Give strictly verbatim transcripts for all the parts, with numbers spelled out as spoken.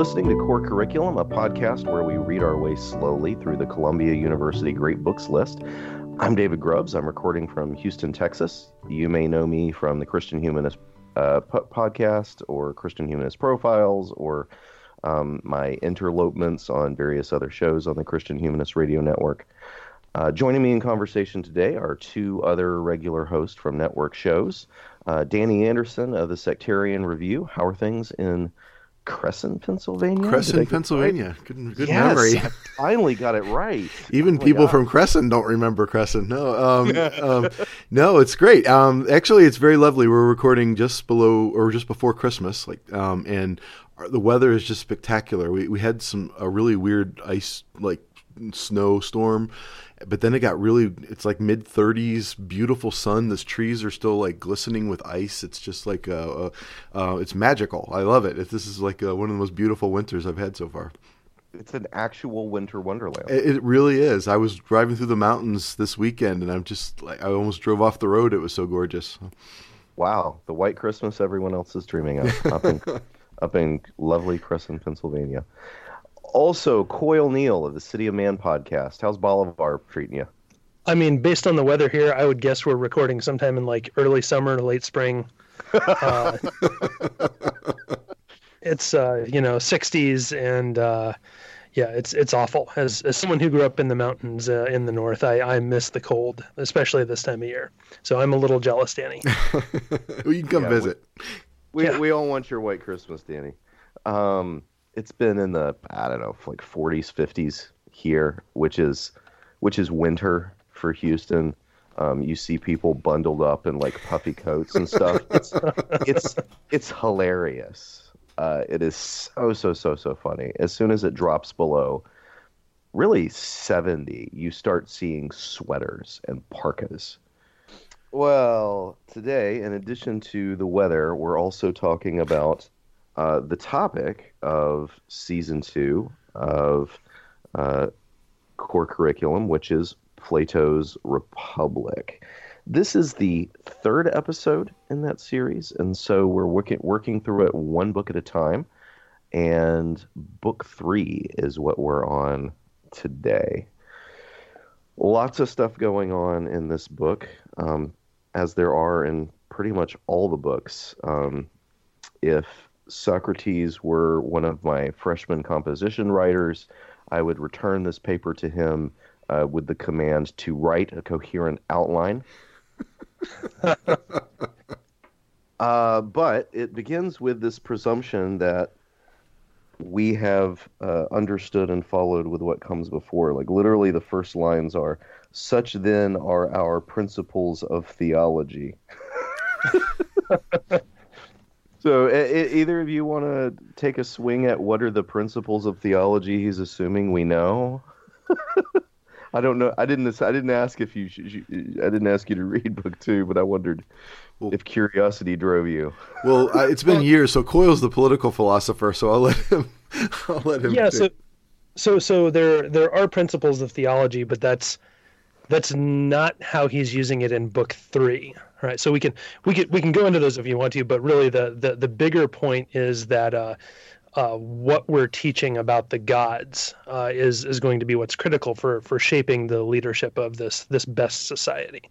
Listening to Core Curriculum, a podcast where we read our way slowly through the Columbia University Great Books list. I'm David Grubbs. I'm recording from Houston, Texas. You may know me from the Christian Humanist uh, podcast or Christian Humanist Profiles or um, my interlopements on various other shows on the Christian Humanist Radio Network. Uh, joining me in conversation today are two other regular hosts from network shows. Uh, Danny Anderson of the Sectarian Review. How are things in Crescent, Pennsylvania? Crescent, Pennsylvania. Right? Good, good yes, memory. I finally got it right. Even oh people God. from Crescent don't remember Crescent. No, um, um, no, it's great. Um, actually, it's very lovely. We're recording just below or just before Christmas, like, um, and our, the weather is just spectacular. We we had some a really weird ice like snowstorm, but then it got really. It's like mid thirties, beautiful sun. The trees are still like glistening with ice. It's just like a, a, uh, it's magical. I love it. This is like a, one of the most beautiful winters I've had so far. It's an actual winter wonderland. It, it really is. I was driving through the mountains this weekend, and I'm just like I almost drove off the road. It was so gorgeous. Wow, the white Christmas everyone else is dreaming of up in up in lovely Crescent, Pennsylvania. Also, Coyle Neal of the City of Man podcast. How's Bolivar treating you? I mean, based on the weather here, I would guess we're recording sometime in like early summer to late spring. Uh, it's, uh, you know, sixties and uh, yeah, it's it's awful. As as someone who grew up in the mountains uh, in the north, I, I miss the cold, especially this time of year. So I'm a little jealous, Danny. Well, you can come yeah, visit. We, yeah. we all want your white Christmas, Danny. Um It's been in the, I don't know, like forties, fifties here, which is which is winter for Houston. Um, you see people bundled up in like puffy coats and stuff. It's it's, it's hilarious. Uh, it is so, so, so, so funny. As soon as it drops below really seventy, you start seeing sweaters and parkas. Well, today, in addition to the weather, we're also talking about Uh, the topic of season two of uh, Core Curriculum, which is Plato's Republic. This is the third episode in that series, and so we're working, working through it one book at a time, and book three is what we're on today. Lots of stuff going on in this book, um, as there are in pretty much all the books. Um, if Socrates were one of my freshman composition writers, I would return this paper to him uh, with the command to write a coherent outline. uh, but it begins with this presumption that we have uh, understood and followed with what comes before. Like literally the first lines are, "Such then are our principles of theology." So it, either of you want to take a swing at what are the principles of theology he's assuming we know? I don't know. I didn't I didn't ask if you I didn't ask you to read book two, but I wondered well, if curiosity drove you. Well, I, it's been years, so Coyle's the political philosopher, so I'll let him I'll let him Yeah, so, so so there there are principles of theology, but that's That's not how he's using it in book three, right? So we can we can we can go into those if you want to, but really the the, the bigger point is that uh, uh, what we're teaching about the gods uh, is is going to be what's critical for for shaping the leadership of this this best society,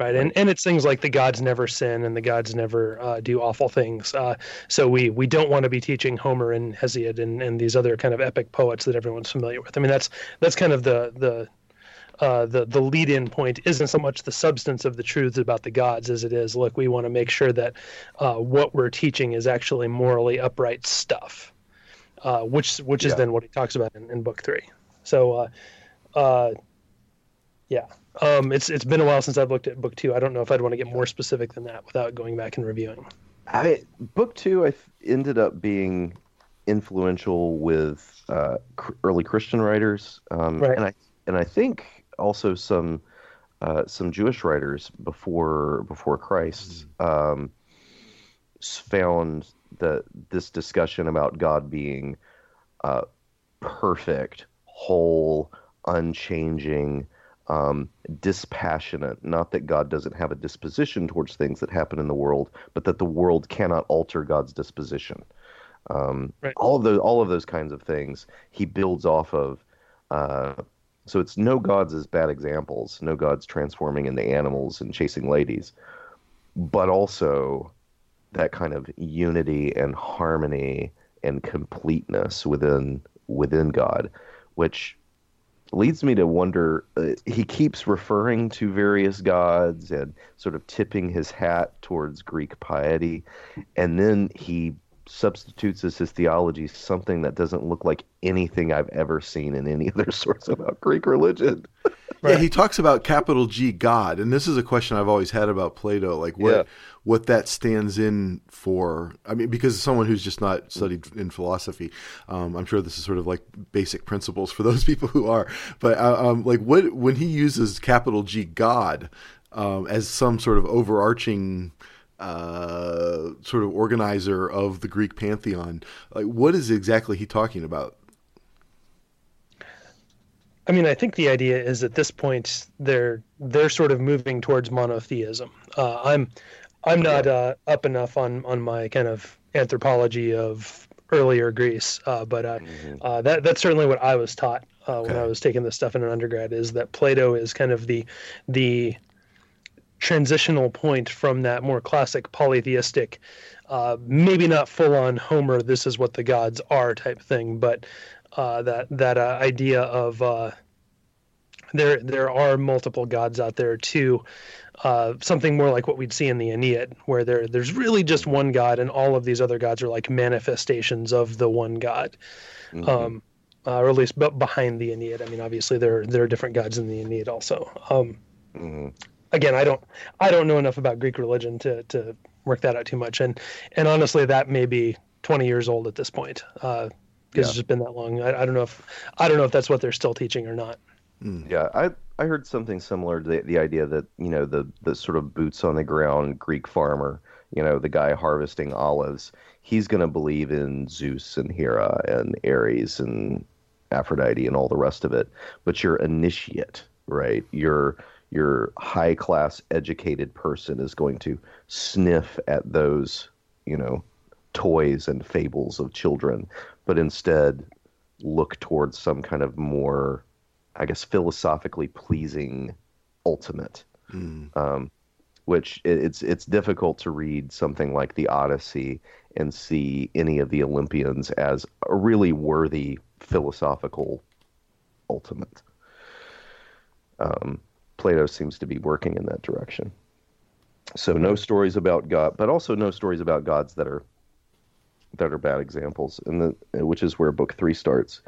right? And and it's things like the gods never sin and the gods never uh, do awful things. Uh, so we we don't want to be teaching Homer and Hesiod and, and these other kind of epic poets that everyone's familiar with. I mean that's that's kind of the the Uh, the, the lead-in point isn't so much the substance of the truths about the gods as it is, look, we want to make sure that uh, what we're teaching is actually morally upright stuff, uh, which which yeah. is then what he talks about in, in book three. So, uh, uh, yeah. Um, it's it's been a while since I've looked at book two. I don't know if I'd want to get more specific than that without going back and reviewing. I mean, book two, I ended up being influential with uh, cr- early Christian writers, um, right. and I and I think also some uh, some Jewish writers before before Christ mm-hmm. um, found that this discussion about God being uh, perfect, whole, unchanging. Um, dispassionate, not that God doesn't have a disposition towards things that happen in the world, but that the world cannot alter God's disposition. Um, right. All of those, all of those kinds of things he builds off of. Uh, so it's no gods as bad examples, no gods transforming into animals and chasing ladies, but also that kind of unity and harmony and completeness within, within God, which leads me to wonder, uh, he keeps referring to various gods and sort of tipping his hat towards Greek piety, and then he substitutes as his theology something that doesn't look like anything I've ever seen in any other source about Greek religion. Right. Yeah, he talks about capital G God, and this is a question I've always had about Plato, like what yeah. what that stands in for. I mean, because someone who's just not studied in philosophy, um, I'm sure this is sort of like basic principles for those people who are. But um, like what when he uses capital G God um, as some sort of overarching uh, sort of organizer of the Greek pantheon, like what is exactly he talking about? I mean, I think the idea is at this point they're they're sort of moving towards monotheism. Uh, I'm I'm not uh, up enough on, on my kind of anthropology of earlier Greece, uh, but uh, mm-hmm. uh, that that's certainly what I was taught uh, okay. when I was taking this stuff in an undergrad. Is that Plato is kind of the the transitional point from that more classic polytheistic, uh, maybe not full on Homer, this is what the gods are type thing, but. Uh, that that uh, idea of uh, there there are multiple gods out there too, uh, something more like what we'd see in the Aeneid, where there there's really just one god, and all of these other gods are like manifestations of the one god, mm-hmm. um, uh, or at least but behind the Aeneid. I mean, obviously there there are different gods in the Aeneid also. Um, mm-hmm. Again, I don't I don't know enough about Greek religion to to work that out too much, and and honestly, that may be twenty years old at this point. Uh, Because yeah. it's just been that long. I, I don't know if I don't know if that's what they're still teaching or not. Yeah, I I heard something similar to the, the idea that, you know, the the sort of boots on the ground Greek farmer, you know, the guy harvesting olives, he's going to believe in Zeus and Hera and Ares and Aphrodite and all the rest of it. But your initiate, right? Your your high class educated person is going to sniff at those, you know, toys and fables of children, but instead look towards some kind of more, I guess, philosophically pleasing ultimate, mm. um, which it, it's it's difficult to read something like the Odyssey and see any of the Olympians as a really worthy philosophical ultimate. Um, Plato seems to be working in that direction. So no stories about God, but also no stories about gods that are that are bad examples, and the, which is where book three starts.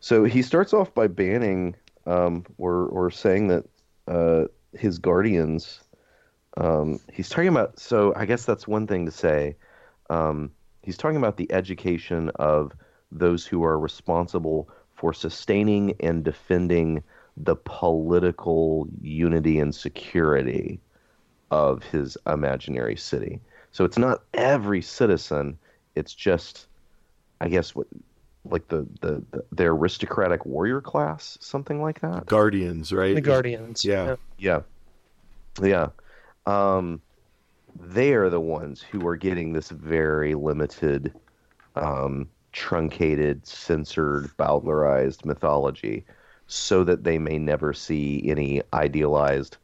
So he starts off by banning um, or or saying that uh, his guardians, um, he's talking about, so I guess that's one thing to say. Um, he's talking about the education of those who are responsible for sustaining and defending the political unity and security of his imaginary city. So it's not every citizen. It's just, I guess, what, like the, the, the, the aristocratic warrior class, something like that. Guardians, right? The Guardians. Yeah. Yeah. Yeah. Um, they are the ones who are getting this very limited, um, truncated, censored, bowdlerized mythology so that they may never see any idealized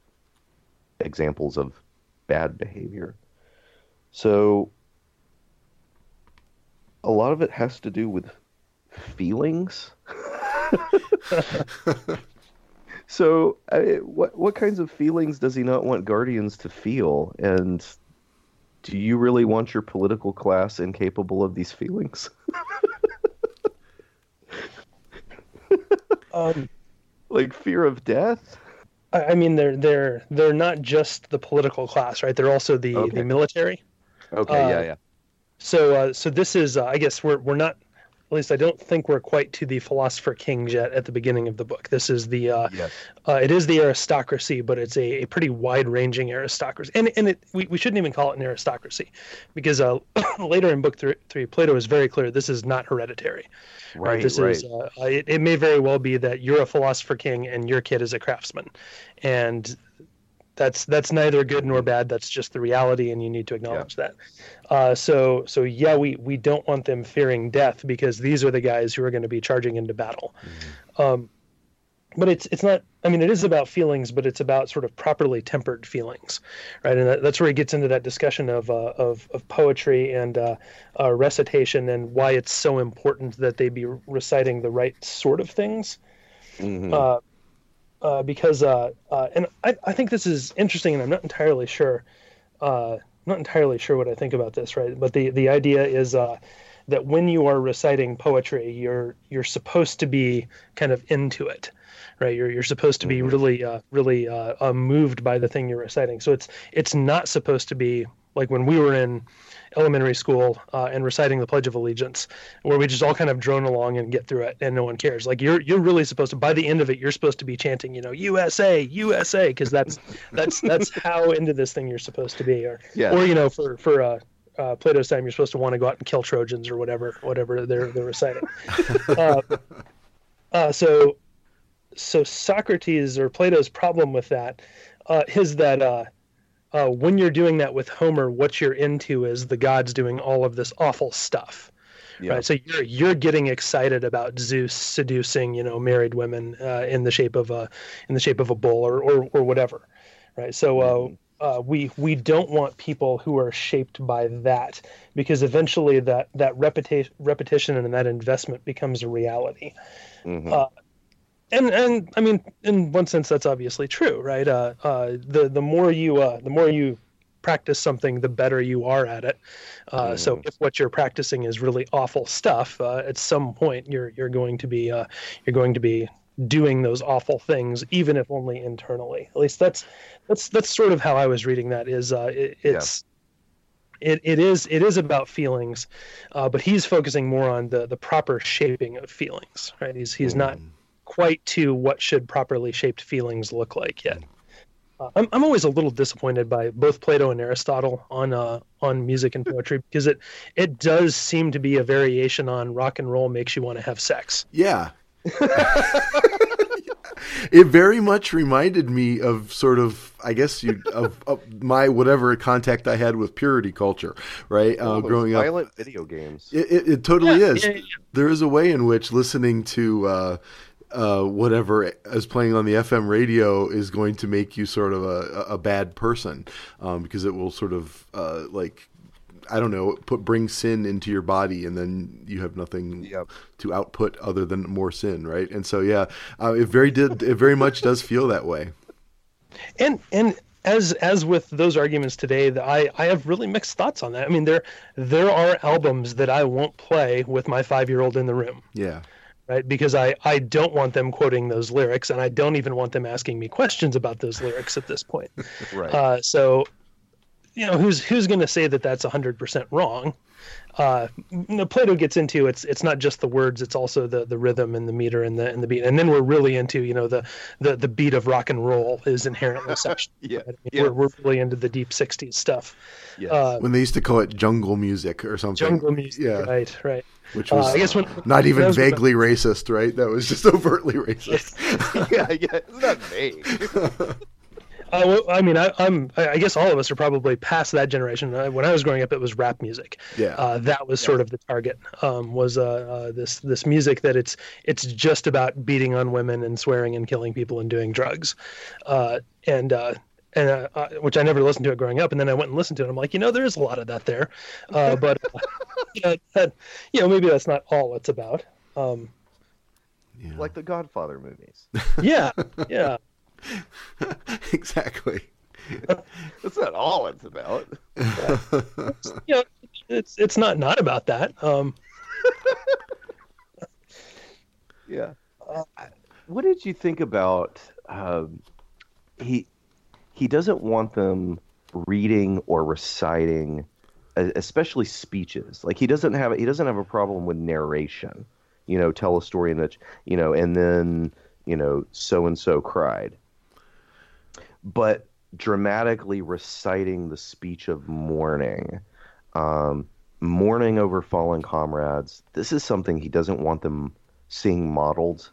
examples of bad behavior. So... a lot of it has to do with feelings. So I, what what kinds of feelings does he not want guardians to feel? And do you really want your political class incapable of these feelings? um, like fear of death? I mean, they're they're they're not just the political class, right? They're also the, okay. the military. Okay. Uh, yeah. Yeah. So uh, so this is, uh, I guess we're we're not, at least I don't think we're quite to the philosopher kings yet at the beginning of the book. This is the uh, yes. uh, it is the aristocracy, but it's a, a pretty wide ranging aristocracy, and and it, we we shouldn't even call it an aristocracy, because uh, later in book three, Plato is very clear this is not hereditary. Right. right? This right. is uh, it, it may very well be that you're a philosopher king and your kid is a craftsman, and That's that's neither good nor bad. That's just the reality, and you need to acknowledge yeah. that. Uh, so so yeah, we, we don't want them fearing death, because these are the guys who are going to be charging into battle. Mm-hmm. Um, but it's it's not. I mean, it is about feelings, but it's about sort of properly tempered feelings, right? And that, that's where he gets into that discussion of uh, of of poetry and uh, uh, recitation, and why it's so important that they be reciting the right sort of things. Mm-hmm. Uh, Uh, because, uh, uh, and I, I think this is interesting, and I'm not entirely sure, uh, not entirely sure what I think about this, right? But the, the idea is uh, that when you are reciting poetry, you're you're supposed to be kind of into it, right? You're you're supposed to be really uh, really uh, uh, moved by the thing you're reciting. So it's it's not supposed to be like when we were in elementary school uh, and reciting the Pledge of Allegiance, where we just all kind of drone along and get through it and no one cares. Like you're you're really supposed to, by the end of it, you're supposed to be chanting, you know, U S A, U S A, because that's that's that's how into this thing you're supposed to be. Or yeah. or you know, for for uh, uh, Plato's time, you're supposed to want to go out and kill Trojans or whatever whatever they're they're reciting. uh, uh, so so Socrates or Plato's problem with that uh, is that. Uh, Uh, when you're doing that with Homer, what you're into is the gods doing all of this awful stuff, yeah. right? So you're you're getting excited about Zeus seducing, you know, married women uh, in the shape of a in the shape of a bull or or, or whatever, right? So uh, uh, we we don't want people who are shaped by that, because eventually that that repetition repetition and that investment becomes a reality. Mm-hmm. Uh, And and I mean, in one sense, that's obviously true, right? Uh, uh, the the more you uh, the more you practice something, the better you are at it. Uh, mm. So if what you're practicing is really awful stuff, uh, at some point you're you're going to be uh, you're going to be doing those awful things, even if only internally. At least that's that's that's sort of how I was reading that. Is uh, it, it's. Yeah. It it is it is about feelings, uh, but he's focusing more on the the proper shaping of feelings, right? He's he's mm. not quite to what should properly shaped feelings look like yet. Uh, I'm I'm always a little disappointed by both Plato and Aristotle on uh on music and poetry, because it it does seem to be a variation on rock and roll makes you want to have sex. Yeah. It very much reminded me of sort of, I guess, you of, of my whatever contact I had with purity culture, right? Uh, oh, growing up, violent video games. It it, it totally yeah, is. Yeah, yeah. There is a way in which listening to uh, uh, whatever is playing on the F M radio is going to make you sort of a, a bad person, um, because it will sort of uh, like. I don't know, put bring sin into your body, and then you have nothing yep. to output other than more sin, right? And so, yeah, uh, it very did, it very much does feel that way. And and as as with those arguments today, the, I I have really mixed thoughts on that. I mean, there there are albums that I won't play with my five year old in the room. Yeah. Right, because I, I don't want them quoting those lyrics, and I don't even want them asking me questions about those lyrics at this point. Right. Uh, so. You know, who's who's going to say that that's one hundred percent wrong? Uh, you know, Plato gets into it's it's not just the words, it's also the, the rhythm and the meter and the and the beat. And then we're really into, you know, the the, the beat of rock and roll is inherently sexual. yeah, right? I mean, yes. we're, we're really into the deep sixties stuff. Yes. Uh, when they used to call it jungle music or something. Jungle music, yeah. right, right. Which was uh, I guess when, not when, even when vaguely when, racist, right? That was just overtly racist. yeah, yeah, it's not vague. Uh, well, I mean, I, I'm. I guess all of us are probably past that generation. When I was growing up, it was rap music. Yeah, uh, that was yeah. sort of the target. Um, was uh, uh, this this music that it's it's just about beating on women and swearing and killing people and doing drugs, uh, and uh, and uh, uh, which I never listened to it growing up. And then I went and listened to it. And I'm like, you know, there is a lot of that there, uh, but uh, you, know, that, you know, maybe that's not all it's about. Um, yeah. Like the Godfather movies. Yeah. Yeah. Exactly. That's not all it's about. Yeah. It's, you know, it's it's not not about that. Um. yeah. Uh, what did you think about um, he he doesn't want them reading or reciting, especially speeches. Like he doesn't have he doesn't have a problem with narration. You know, tell a story in that, you know, and then, you know, so and so cried. But dramatically reciting the speech of mourning, um, mourning over fallen comrades. This is something he doesn't want them seeing modeled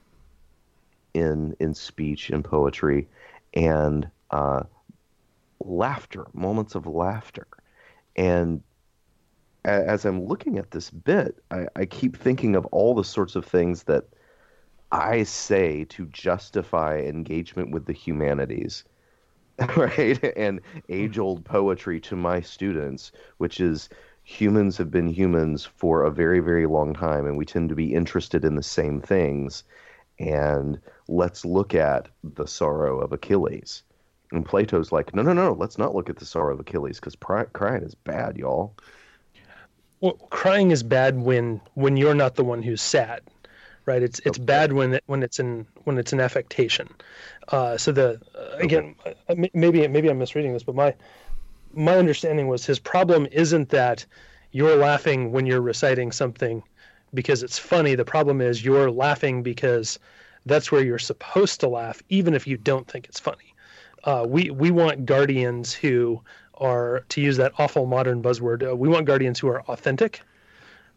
in in speech and poetry, and uh, laughter, moments of laughter. And a- as I'm looking at this bit, I, I keep thinking of all the sorts of things that I say to justify engagement with the humanities, right? And age-old poetry to my students, which is humans have been humans for a very, very long time, and we tend to be interested in the same things. And let's look at the sorrow of Achilles. And Plato's like, no, no, no, let's not look at the sorrow of Achilles, because pr- crying is bad, y'all. Well, crying is bad when when you're not the one who's sad, right? It's it's okay. bad when it, when it's in when it's an affectation. Uh, so the uh, again, okay. maybe maybe I'm misreading this, but my my understanding was his problem isn't that you're laughing when you're reciting something because it's funny. The problem is you're laughing because that's where you're supposed to laugh, even if you don't think it's funny. Uh, we we want guardians who are, to use that awful modern buzzword, uh, we want guardians who are authentic,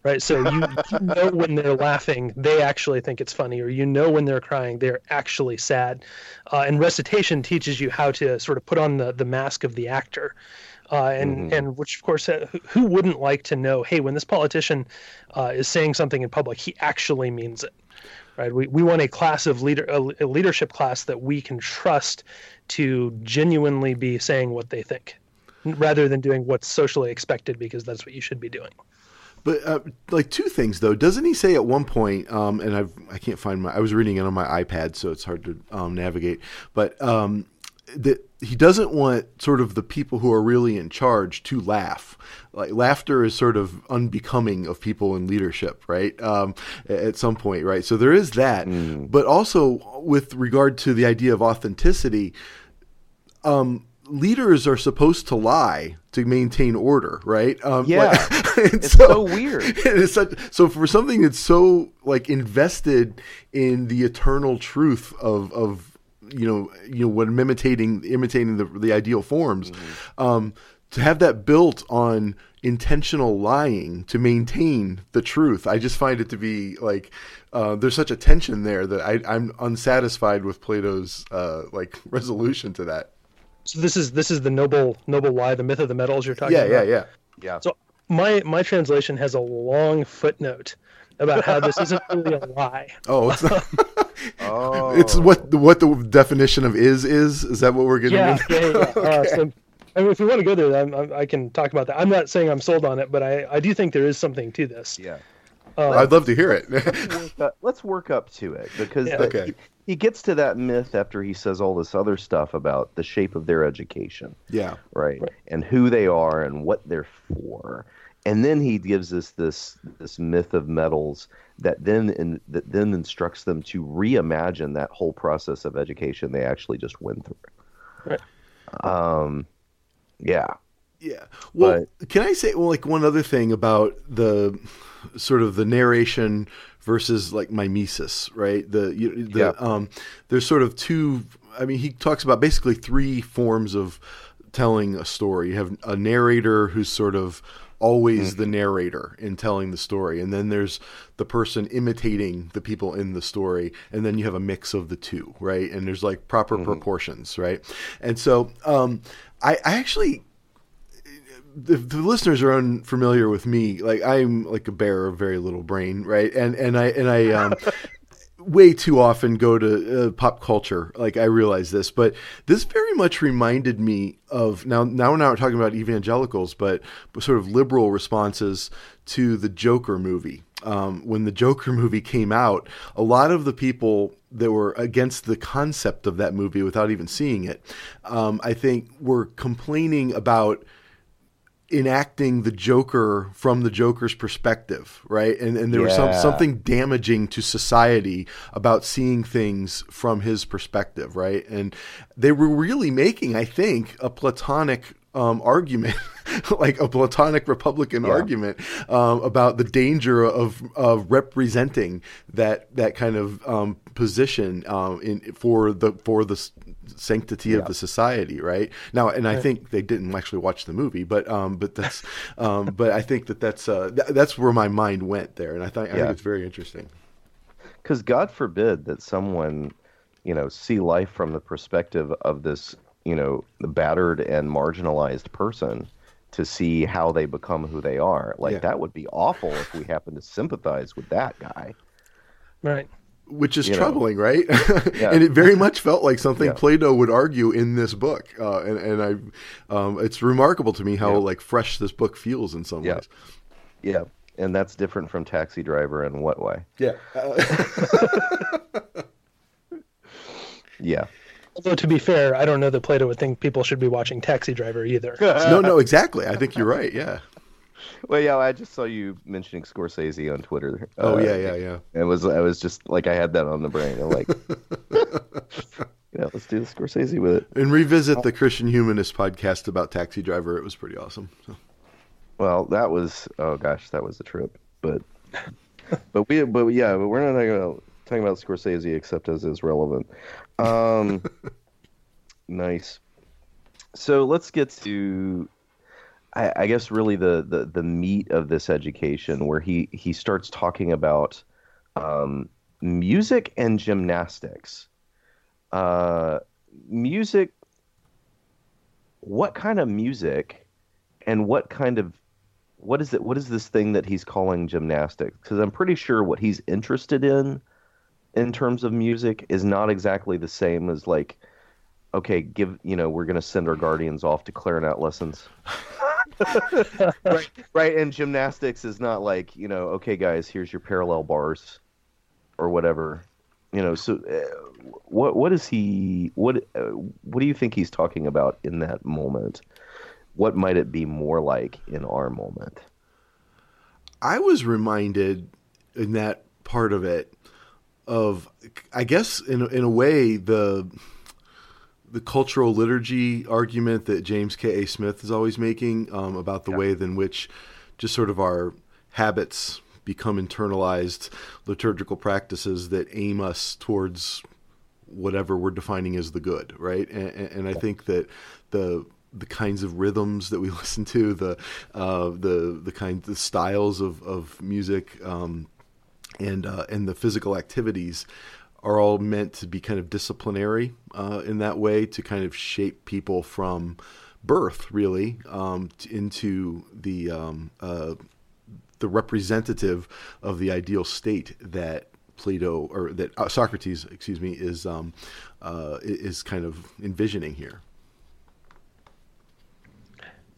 right? So you, you know when they're laughing, they actually think it's funny, or you know when they're crying, they're actually sad. Uh, and recitation teaches you how to sort of put on the, the mask of the actor. Uh, and, mm-hmm. and which, of course, who wouldn't like to know, hey, when this politician uh, is saying something in public, he actually means it, right? We we want a class of leader, a leadership class that we can trust to genuinely be saying what they think rather than doing what's socially expected, because that's what you should be doing. But uh, like two things, though. Doesn't he say at one point, um, and I've, I can't find my, I was reading it on my iPad, so it's hard to um, navigate, but um, that he doesn't want sort of the people who are really in charge to laugh. Like laughter is sort of unbecoming of people in leadership, right? Um, at some point, right? So there is that, mm. but also with regard to the idea of authenticity, um, leaders are supposed to lie to maintain order, right? Um, yeah. Like, it's so, so weird. It's such, so for something that's so like invested in the eternal truth of, of, you know, you know, when imitating, imitating the, the ideal forms, mm-hmm. um, to have that built on intentional lying to maintain the truth. I just find it to be like, uh, there's such a tension there that I, I'm unsatisfied with Plato's, uh, like resolution to that. So this is, this is the noble, noble lie, the myth of the metals you're talking yeah, about. Yeah. Yeah. Yeah. So my, my translation has a long footnote about how this isn't really a lie. Oh, it's not. Oh. It's what the, what the definition of is is. Is that what we're getting yeah, into? Yeah, yeah. okay. uh, so, I mean, if we want to go there, I'm, I'm, I can talk about that. I'm not saying I'm sold on it, but I, I do think there is something to this. Yeah, um, I'd love to hear it. let's, work up, let's work up to it, because yeah. the, okay. he, he gets to that myth after he says all this other stuff about the shape of their education. Yeah, right, right. And who they are and what they're for. And then he gives us this this myth of metals that then in, that then instructs them to reimagine that whole process of education they actually just went through. Right. Um, yeah. Yeah. Well, but, can I say well, like one other thing about the sort of the narration versus like mimesis, right? The, the yeah. um, there's sort of two. I mean, he talks about basically three forms of telling a story. You have a narrator who's sort of always mm-hmm. the narrator in telling the story. And then there's the person imitating the people in the story. And then you have a mix of the two, right? And there's like proper mm-hmm. proportions, right? And so um, I, I actually, the, the listeners are unfamiliar with me. Like I'm like a bearer of very little brain, right? And, and I, and I, um, way too often go to uh, pop culture. Like I realize this, but this very much reminded me of now, now we're not talking about evangelicals, but, but sort of liberal responses to the Joker movie. Um, when the Joker movie came out, a lot of the people that were against the concept of that movie without even seeing it, um, I think were complaining about enacting the Joker from the Joker's perspective, right? And and there yeah. was some, something damaging to society about seeing things from his perspective, right? And they were really making, I think, a Platonic um, argument, like a Platonic Republican yeah. argument um, about the danger of of representing that that kind of um, position um, in for the for the. sanctity yeah. of the society right now. And I think they didn't actually watch the movie, but um but that's um but I think that that's uh th- that's where my mind went there. And I think yeah. I think it's very interesting, because God forbid that someone, you know, see life from the perspective of this, you know, battered and marginalized person, to see how they become who they are. Like yeah. that would be awful if we happen to sympathize with that guy, right? Which is you troubling, know. Right? Yeah. And it very much felt like something yeah. Plato would argue in this book. Uh, and and I, um, it's remarkable to me how yeah. like fresh this book feels in some yeah. ways. Yeah, and that's different from Taxi Driver in what way? Yeah. Uh, yeah. Although, to be fair, I don't know that Plato would think people should be watching Taxi Driver either. no, no, exactly. I think you're right, yeah. Well, yeah, I just saw you mentioning Scorsese on Twitter. Oh uh, yeah, yeah, yeah. It was I was just like I had that on the brain. I'm like, you know, let's do the Scorsese with it and revisit the Christian Humanist podcast about Taxi Driver. It was pretty awesome. So. Well, that was oh gosh, that was a trip. But but we but yeah, but we're not talking about talking about Scorsese except as is relevant. Um, nice. So let's get to. I guess really the, the, the meat of this education, where he, he starts talking about um, music and gymnastics. Uh, music, what kind of music, and what kind of what is it? What is this thing that he's calling gymnastics? Because I'm pretty sure what he's interested in, in terms of music, is not exactly the same as like, okay, give you know we're going to send our guardians off to clarinet lessons. right, right, and gymnastics is not like, you know, okay, guys, here's your parallel bars, or whatever, you know. So, uh, what what is he? What uh, what do you think he's talking about in that moment? What might it be more like in our moment? I was reminded in that part of it of, I guess, in in a way, the. the cultural liturgy argument that James K. A. Smith is always making um, about the yeah. way in which just sort of our habits become internalized liturgical practices that aim us towards whatever we're defining as the good. Right. And, and I think that the, the kinds of rhythms that we listen to, the, uh, the, the kind the styles of, of music um, and, uh, and the physical activities are all meant to be kind of disciplinary uh, in that way, to kind of shape people from birth, really, um, to, into the um, uh, the representative of the ideal state that Plato or that uh, Socrates, excuse me, is um, uh, is kind of envisioning here.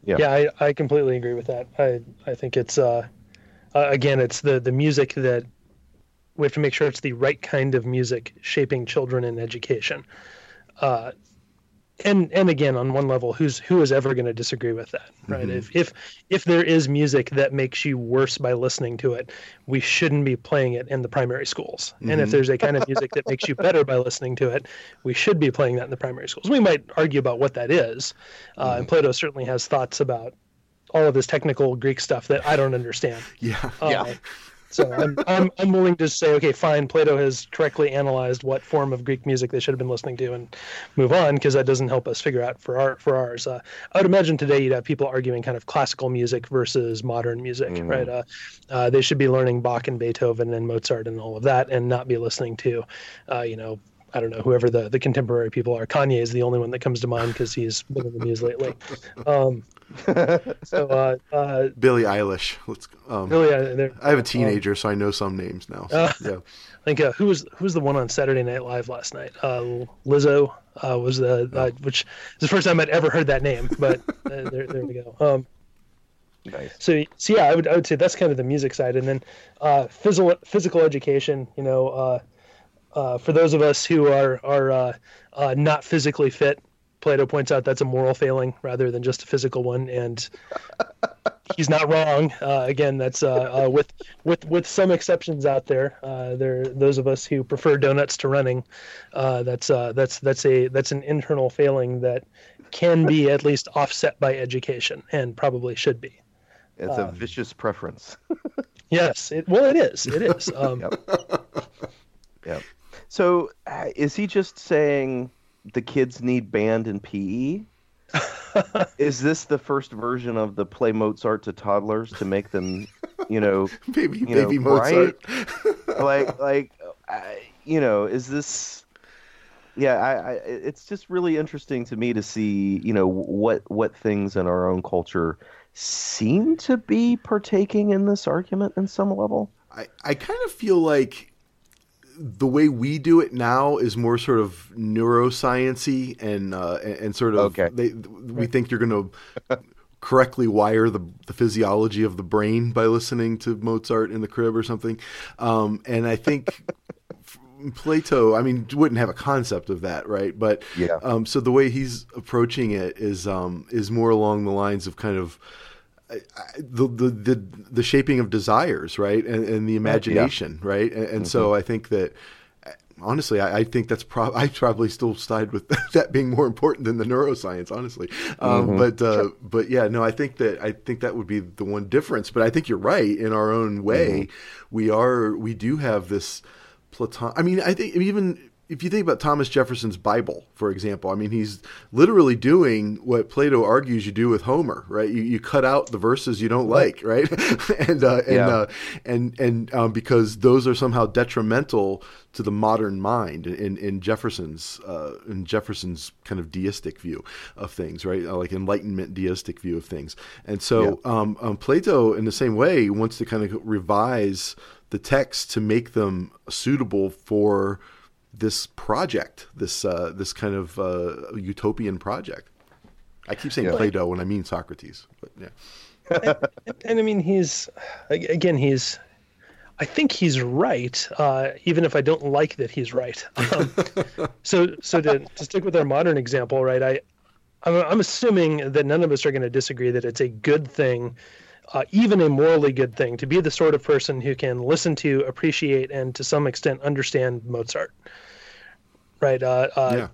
Yeah, yeah, I, I completely agree with that. I I think it's uh, uh, again, it's the the music that. We have to make sure it's the right kind of music shaping children in education. Uh, and and again, on one level, who's who is ever going to disagree with that, right? Mm-hmm. If if if there is music that makes you worse by listening to it, we shouldn't be playing it in the primary schools. Mm-hmm. And if there's a kind of music that makes you better by listening to it, we should be playing that in the primary schools. We might argue about what that is. Uh, mm-hmm. And Plato certainly has thoughts about all of this technical Greek stuff that I don't understand. yeah, uh, yeah. So I'm, I'm I'm willing to say, okay, fine, Plato has correctly analyzed what form of Greek music they should have been listening to, and move on, because that doesn't help us figure out for our for ours. Uh, I would imagine today you'd have people arguing kind of classical music versus modern music, mm-hmm. right? Uh, uh, they should be learning Bach and Beethoven and Mozart and all of that, and not be listening to, uh, you know, I don't know, whoever the, the contemporary people are. Kanye is the only one that comes to mind because he's been in the news lately. Um, so, uh, uh, Billie Eilish. Let's. Um, Billie, uh, I have a teenager, um, so I know some names now. So, uh, yeah. I think uh, who was who was the one on Saturday Night Live last night? Uh, Lizzo uh, was the uh, which is the first time I'd ever heard that name. But uh, there, there we go. Um, Nice. So, so yeah, I would I would say that's kind of the music side, and then uh, physical physical education. You know. Uh, Uh, for those of us who are are uh, uh, not physically fit, Plato points out that's a moral failing rather than just a physical one, and he's not wrong. Uh, again, that's uh, uh, with with with some exceptions out there. Uh, there, those of us who prefer donuts to running, uh, that's uh, that's that's a that's an internal failing that can be at least offset by education, and probably should be. It's uh, a vicious preference. Yes, it, well, it is. It is. Um, yep. Yep. So, uh, is he just saying the kids need band and P E? Is this the first version of the play Mozart to toddlers to make them, you know, baby, you baby know, Mozart? Right? like, like, I, you know, is this? Yeah, I, I, it's just really interesting to me to see, you know, what what things in our own culture seem to be partaking in this argument in some level. I, I kind of feel like the way we do it now is more sort of neuroscience-y and, uh, and, and sort of okay. they, we think you're going to correctly wire the, the physiology of the brain by listening to Mozart in the crib or something. Um, and I think Plato, I mean, wouldn't have a concept of that, right? But yeah. um, so the way he's approaching it is um, is more along the lines of kind of I, the, the the the shaping of desires, right, and, and the imagination, yeah. right, and, and mm-hmm. so I think that honestly, I, I think that's pro- I probably still side with that being more important than the neuroscience, honestly. Um, mm-hmm. But uh, sure. but yeah, no, I think that I think that would be the one difference. But I think you're right. In our own way, mm-hmm. we are we do have this Platon. I mean, I think even. If you think about Thomas Jefferson's Bible, for example, I mean, he's literally doing what Plato argues you do with Homer, right? You you cut out the verses you don't like, right? and, uh, and, yeah. uh, and and and um, because those are somehow detrimental to the modern mind in in Jefferson's uh, in Jefferson's kind of deistic view of things, right? Like Enlightenment deistic view of things. And so yeah. um, um, Plato, in the same way, wants to kind of revise the text to make them suitable for this project, this uh, this kind of uh, utopian project. I keep saying yeah. Plato when I mean Socrates, but yeah. and, and I mean, he's again, he's. I think he's right, uh, even if I don't like that he's right. Um, so, so to, to stick with our modern example, right? I, I'm, I'm assuming that none of us are going to disagree that it's a good thing. Uh, even a morally good thing to be the sort of person who can listen to, appreciate, and to some extent understand Mozart. Right. Uh, uh, yeah.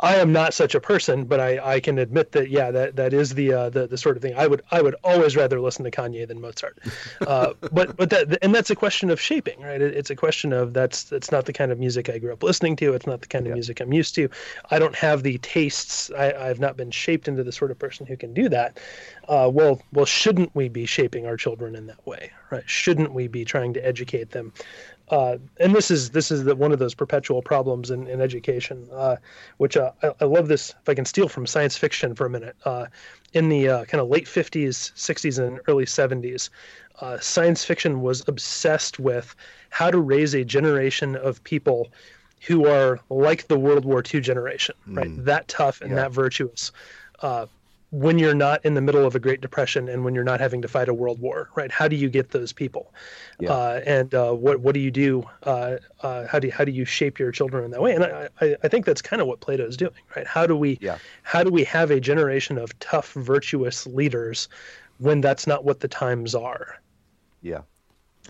I am not such a person, but I, I can admit that, yeah, that, that is the, uh, the, the sort of thing I would, I would always rather listen to Kanye than Mozart. Uh, but, but that, and that's a question of shaping, right? It, it's a question of that's, that's not the kind of music I grew up listening to. It's not the kind yeah. of music I'm used to. I don't have the tastes. I, I've not been shaped into the sort of person who can do that. Uh, well, well, shouldn't we be shaping our children in that way, right? Shouldn't we be trying to educate them? Uh, and this is this is the, one of those perpetual problems in, in education, uh, which uh, I, I love this, if I can steal from science fiction for a minute. Uh, in the uh, kind of late fifties, sixties, and early seventies, uh, science fiction was obsessed with how to raise a generation of people who are like the World War Two generation, right? Mm. That tough and yeah. that virtuous. Uh, when you're not in the middle of a Great Depression and when you're not having to fight a world war, right? How do you get those people? Yeah. Uh, and uh, what what do you do? Uh, uh, how do you, how do you shape your children in that way? And I, I, I think that's kind of what Plato's doing, right? How do we yeah. how do we have a generation of tough, virtuous leaders when that's not what the times are? Yeah.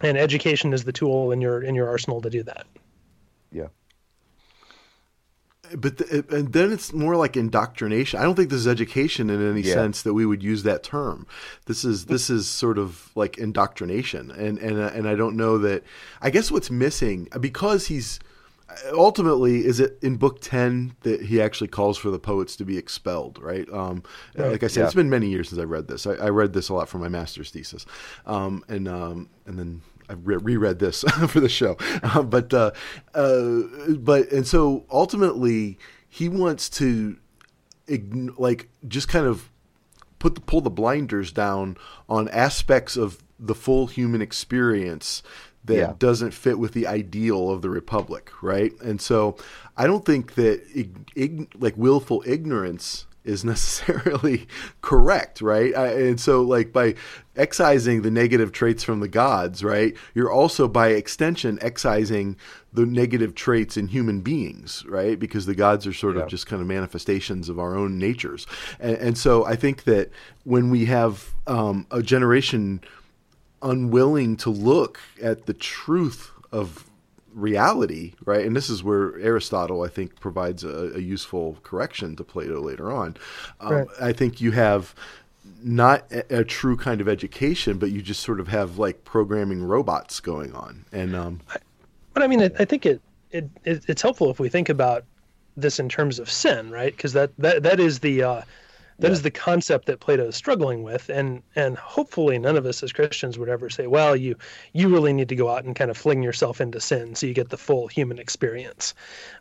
And education is the tool in your in your arsenal to do that. Yeah. But the, and then it's more like indoctrination. I don't think this is education in any yeah. sense that we would use that term. This is this is sort of like indoctrination, and and and I don't know that. I guess what's missing because he's ultimately is it in book ten that he actually calls for the poets to be expelled, right? Um, right. Like I said, yeah. it's been many years since I read this. I, I read this a lot for my master's thesis, um, and um, and then. I re- reread this for the show, uh, but uh, uh, but and so ultimately he wants to ign- like just kind of put the, pull the blinders down on aspects of the full human experience that yeah. doesn't fit with the ideal of the republic, right? And so I don't think that ig- ig- like willful ignorance is necessarily correct, right? I, and so, like, by excising the negative traits from the gods, right, you're also, by extension, excising the negative traits in human beings, right? Because the gods are sort yeah. of just kind of manifestations of our own natures. And, and so I think that when we have um, a generation unwilling to look at the truth of reality, right? And this is where Aristotle, I think, provides a, a useful correction to Plato later on. Um, right. I think you have not a, a true kind of education, but you just sort of have like programming robots going on. And um, I, but I mean, I, I think it, it it it's helpful if we think about this in terms of sin, right? Because that that that is the uh, that yeah. is the concept that Plato is struggling with, and and hopefully none of us as Christians would ever say, well, you you really need to go out and kind of fling yourself into sin so you get the full human experience.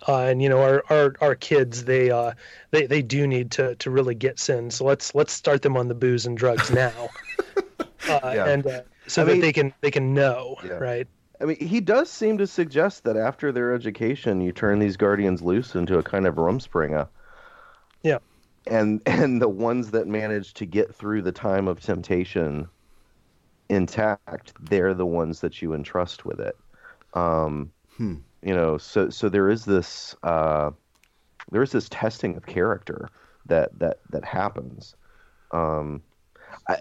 Uh, and you know, our our, our kids, they uh, they they do need to to really get sin. So let's let's start them on the booze and drugs now, uh, yeah. and uh, so I that mean, they can they can know, yeah. right? I mean, he does seem to suggest that after their education, you turn these guardians loose into a kind of rumspringa. Yeah. And and the ones that manage to get through the time of temptation intact, they're the ones that you entrust with it. Um, hmm. You know, so so there is this uh, there is this testing of character that that that happens. Um, I,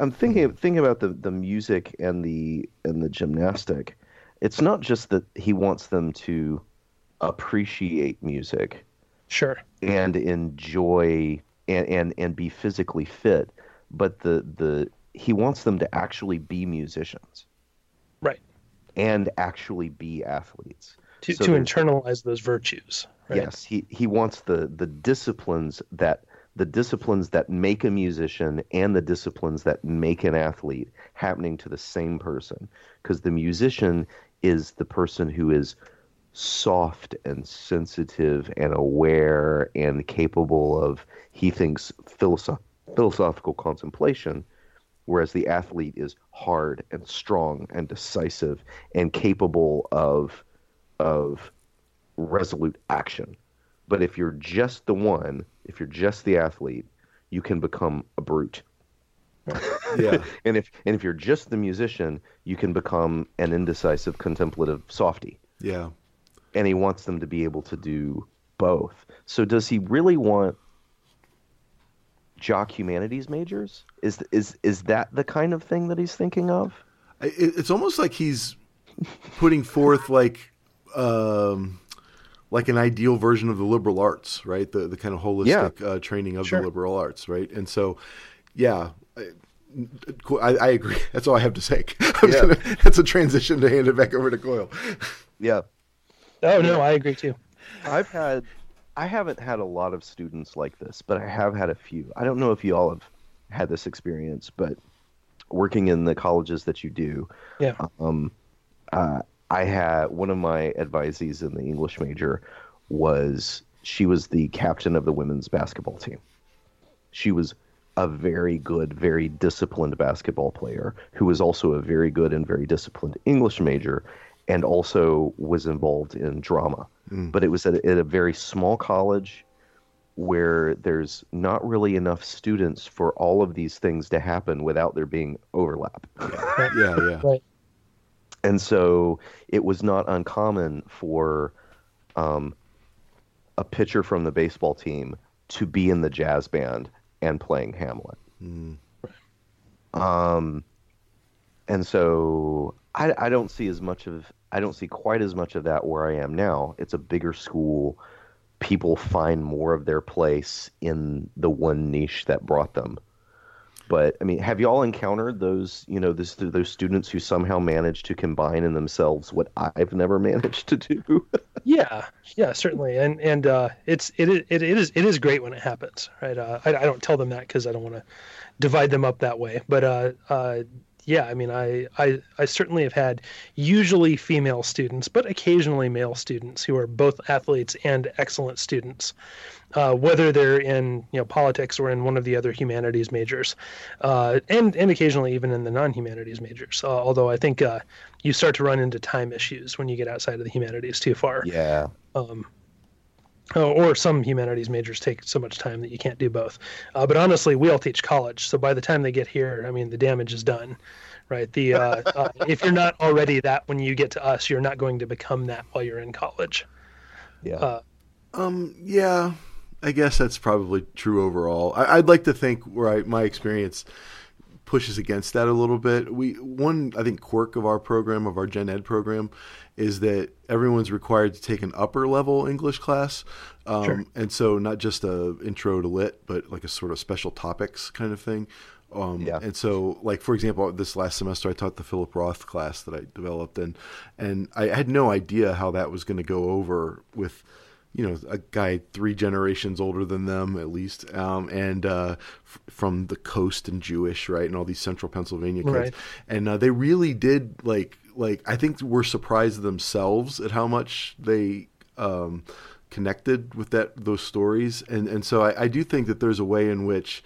I'm thinking thinking about the, the music and the and the gymnastic. It's not just that he wants them to appreciate music. Sure. And enjoy and, and, and be physically fit, but the the he wants them to actually be musicians, right? And actually be athletes to so to internalize those virtues. Right? Yes, he, he wants the, the disciplines that the disciplines that make a musician and the disciplines that make an athlete happening to the same person, because the musician is the person who is soft and sensitive and aware and capable of, he thinks, philosoph- philosophical contemplation, whereas the athlete is hard and strong and decisive and capable of of resolute action. But if you're just the one, if you're just the athlete, you can become a brute. Yeah. and if and if you're just the musician, you can become an indecisive contemplative softie. Yeah. And he wants them to be able to do both. So does he really want jock humanities majors? Is is is that the kind of thing that he's thinking of? It's almost like he's putting forth like um, like an ideal version of the liberal arts, right? The the kind of holistic yeah. uh, training of sure. the liberal arts, right? And so, yeah. I, I, I agree. That's all I have to say. Yeah. Gonna, that's a transition to hand it back over to Coyle. Yeah. Oh, no, I agree, too. I've had, I haven't had a lot of students like this, but I have had a few. I don't know if you all have had this experience, but working in the colleges that you do, yeah. um, uh, I had one of my advisees in the English major was, she was the captain of the women's basketball team. She was a very good, very disciplined basketball player who was also a very good and very disciplined English major, and also was involved in drama. Mm. But it was at a, at a very small college where there's not really enough students for all of these things to happen without there being overlap. Yeah, yeah. Right. And so it was not uncommon for um, a pitcher from the baseball team to be in the jazz band and playing Hamlet. Mm. Um, and so... I, I don't see as much of I don't see quite as much of that where I am now. It's a bigger school. People find more of their place in the one niche that brought them. But I mean, have y'all encountered those, you know, this, those students who somehow manage to combine in themselves what I've never managed to do? yeah, yeah, certainly. And and uh, it's it it it is it is great when it happens, right? Uh, I, I don't tell them that because I don't want to divide them up that way, but. Uh, uh, Yeah, I mean, I, I I certainly have had usually female students, but occasionally male students who are both athletes and excellent students, uh, whether they're in you know politics or in one of the other humanities majors, uh, and and occasionally even in the non-humanities majors. Uh, although I think uh, you start to run into time issues when you get outside of the humanities too far. Yeah. Um, Oh, or some humanities majors take so much time that you can't do both. Uh, but honestly, we all teach college. So by the time they get here, I mean, the damage is done, right? The uh, uh, if you're not already that when you get to us, you're not going to become that while you're in college. Yeah. Uh, um. Yeah, I guess that's probably true overall. I, I'd like to think right, my experience pushes against that a little bit. We one, I think, quirk of our program, of our Gen Ed program, is that everyone's required to take an upper level English class. Um, sure. And so not just a intro to lit, but like a sort of special topics kind of thing. Um, yeah. And so, like, for example, this last semester I taught the Philip Roth class that I developed, and, and I had no idea how that was going to go over with, you know, a guy three generations older than them at least. Um, and, uh, f- from the coast and Jewish, right. And all these central Pennsylvania kids. Right. And, uh, they really did like, like, I think were surprised themselves at how much they, um, connected with that, those stories. And, and so I, I do think that there's a way in which,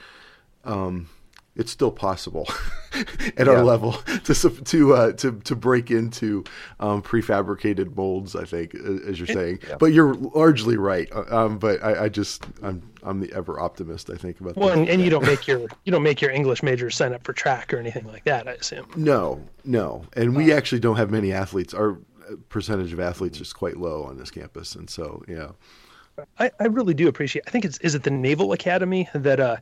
um, it's still possible at yeah. our level to to uh, to to break into um, prefabricated molds. I think, as you're saying, yeah. but you're largely right. Um, but I, I just I'm I'm the ever optimist. I think about well, that. and, and yeah. you don't make your you don't make your English major sign up for track or anything like that. I assume no, no, and we um, actually don't have many athletes. Our percentage of athletes is quite low on this campus, and so yeah, I, I really do appreciate. I think it's is it the Naval Academy that uh.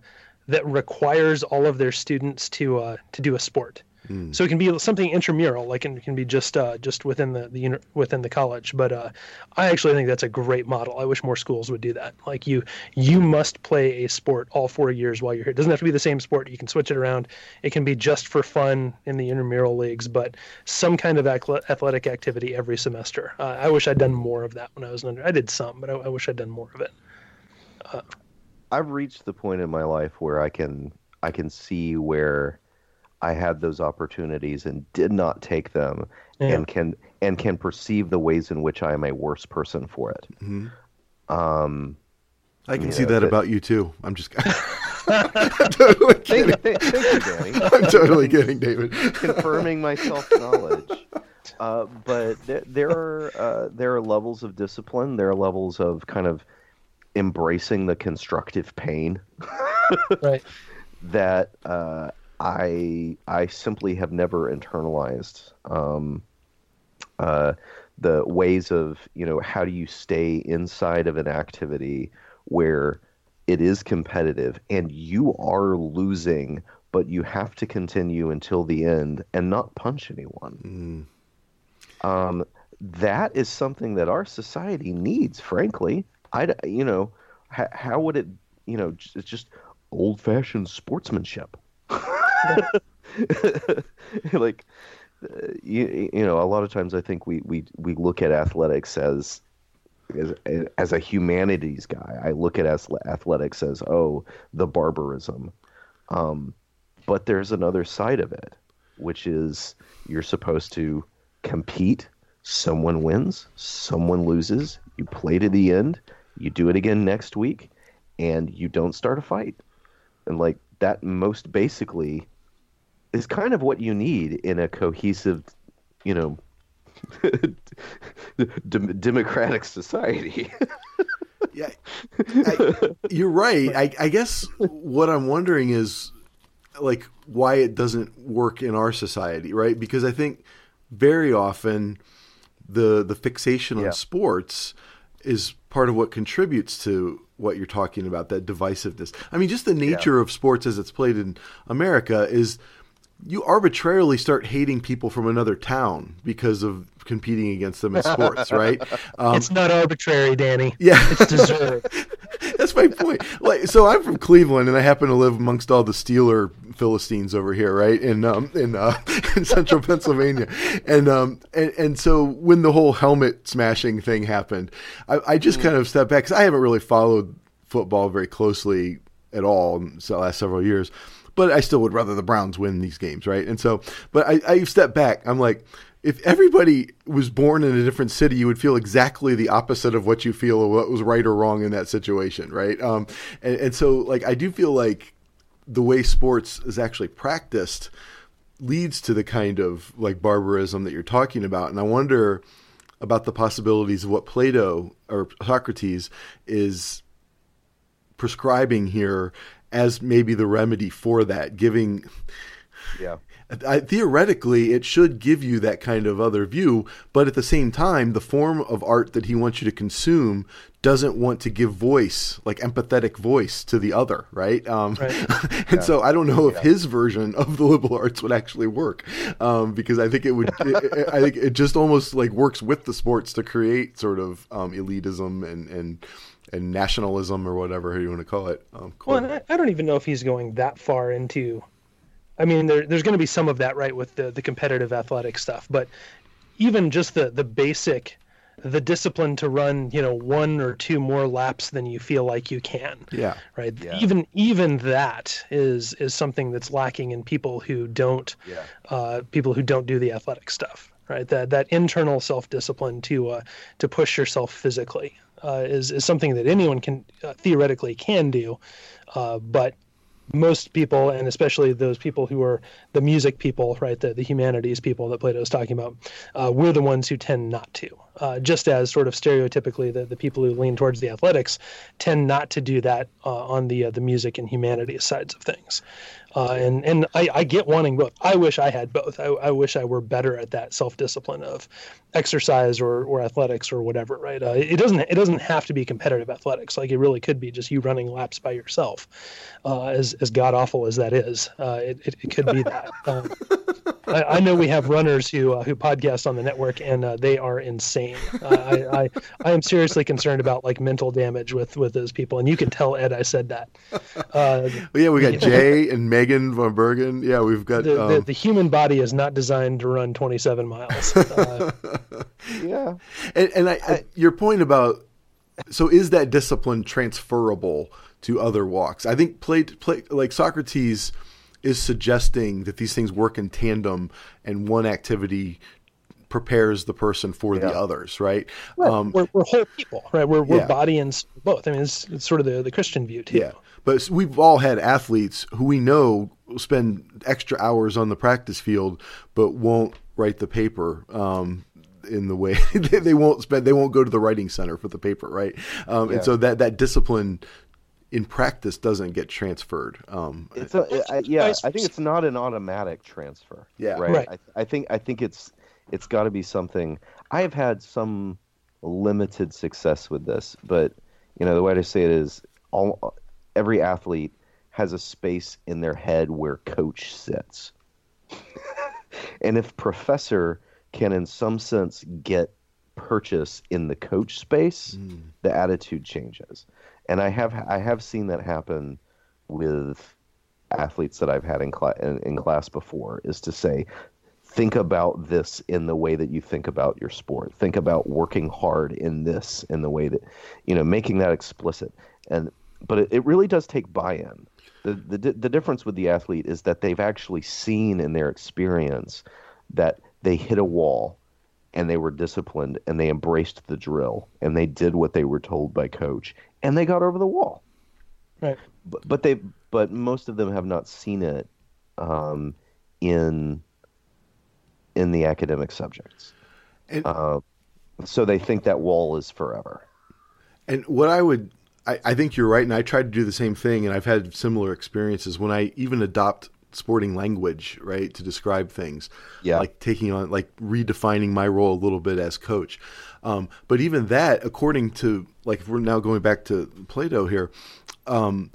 that requires all of their students to uh, to do a sport. Mm. So it can be something intramural, like it can be just uh, just within the, the uni- within the college. But uh, I actually think that's a great model. I wish more schools would do that. Like you you must play a sport all four years while you're here. It doesn't have to be the same sport. You can switch it around. It can be just for fun in the intramural leagues, but some kind of athletic activity every semester. Uh, I wish I'd done more of that when I was an under. I did some, but I, I wish I'd done more of it. Uh, I've reached the point in my life where I can I can see where I had those opportunities and did not take them, yeah. and can and can perceive the ways in which I am a worse person for it. Mm-hmm. Um, I can see know, that but... about you too. I'm just I'm totally kidding. Thank, thank, thank you, Danny. I'm totally kidding, David. Confirming my self-knowledge. Uh, but there, there are uh, there are levels of discipline. There are levels of kind of embracing the constructive pain right. that uh, I I simply have never internalized. Um, uh, the ways of, you know, how do you stay inside of an activity where it is competitive and you are losing, but you have to continue until the end and not punch anyone. Mm. Um, that is something that our society needs, frankly. I, you know, how, how would it, you know, it's just old-fashioned sportsmanship. Like, you, you know, a lot of times I think we, we, we look at athletics as, as, as a humanities guy. I look at athletics as, oh, the barbarism. Um, but there's another side of it, which is you're supposed to compete. Someone wins, someone loses. You play to the end. You do it again next week, and you don't start a fight. And like that most basically is kind of what you need in a cohesive, you know, de- democratic society. Yeah, I, you're right. I, I guess what I'm wondering is like why it doesn't work in our society, right? Because I think very often the the fixation yeah. on sports is part of what contributes to what you're talking about, that divisiveness. I mean, just the nature yeah. of sports as it's played in America is you arbitrarily start hating people from another town because of competing against them in sports, right? Um, it's not arbitrary, Danny. Yeah. It's deserved. That's my point. Like, so I'm from Cleveland, and I happen to live amongst all the Steeler Philistines over here, right, in um, in, uh, in central Pennsylvania. And um and, and so when the whole helmet smashing thing happened, I, I just kind of stepped back because I haven't really followed football very closely at all in the last several years. But I still would rather the Browns win these games, right? And so, but I, I stepped back. I'm like, if everybody was born in a different city, you would feel exactly the opposite of what you feel or what was right or wrong in that situation, right? Um, and, and so, like, I do feel like the way sports is actually practiced leads to the kind of, like, barbarism that you're talking about. And I wonder about the possibilities of what Plato or Socrates is prescribing here as maybe the remedy for that, giving... Yeah. I, theoretically, it should give you that kind of other view, but at the same time, the form of art that he wants you to consume doesn't want to give voice, like empathetic voice, to the other, right? Um, right. and yeah. so I don't know if yeah. his version of the liberal arts would actually work, um, because I think it would. it, I think it just almost like works with the sports to create sort of um, elitism and and. and nationalism or whatever you want to call it. Um, cool. Well, and I, I don't even know if he's going that far into, I mean, there, there's going to be some of that, right, with the, the competitive athletic stuff, but even just the, the basic, the discipline to run, you know, one or two more laps than you feel like you can. Yeah. Right. Yeah. Even, even that is, is something that's lacking in people who don't, yeah. uh, people who don't do the athletic stuff, right? That, that internal self-discipline to, uh, to push yourself physically. Uh, is, is something that anyone can uh, theoretically can do. Uh, but most people, and especially those people who are the music people, right, the, the humanities people that Plato's talking about, uh, we're the ones who tend not to. Uh, just as sort of stereotypically the, the people who lean towards the athletics tend not to do that uh, on the uh, the music and humanities sides of things. Uh, and and I, I get wanting both. I wish I had both. I, I wish I were better at that self-discipline of exercise or, or athletics or whatever, right? Uh, it doesn't it doesn't have to be competitive athletics. Like, it really could be just you running laps by yourself, uh, as, as god-awful as that is. Uh, it, it, it could be that. Um, I, I know we have runners who uh, who podcast on the network, and uh, they are insane. uh, I, I, I am seriously concerned about like mental damage with, with those people. And you can tell Ed, I said that. Uh, well, yeah, we got Jay and Megan von Bergen. Yeah, we've got the, um... the, the human body is not designed to run twenty-seven miles. Uh, yeah. And, and I, I, your point about, so is that discipline transferable to other walks? I think play, play like Socrates is suggesting that these things work in tandem and one activity prepares the person for yeah. the others, right? Right. Um, we're, we're whole people, right? We're, we're yeah. body and soul both. I mean, it's, it's sort of the, the Christian view too. Yeah, but we've all had athletes who we know spend extra hours on the practice field, but won't write the paper um, in the way they, they won't spend. They won't go to the writing center for the paper, right? Um, yeah. And so that that discipline in practice doesn't get transferred. Um, it's a, I, yeah, I think it's not an automatic transfer. Yeah, right. right. I, I think I think it's. It's got to be something. I have had some limited success with this, but you know the way to say it is, all every athlete has a space in their head where coach sits, and if professor can, in some sense, get purchase in the coach space, mm. the attitude changes. And I have I have seen that happen with athletes that I've had in class in, in class before, is to say, think about this in the way that you think about your sport. Think about working hard in this, in the way that, you know, making that explicit. And but it, it really does take buy-in. The, the the difference with the athlete is that they've actually seen in their experience that they hit a wall and they were disciplined and they embraced the drill and they did what they were told by coach and they got over the wall. Right. But, but they but most of them have not seen it um, in. in the academic subjects. And, uh, so they think that wall is forever. And what I would, I, I think you're right. And I tried to do the same thing, and I've had similar experiences when I even adopt sporting language, right, to describe things. Yeah. Like taking on, like redefining my role a little bit as coach. Um, but even that, according to, like, if we're now going back to Plato here, um,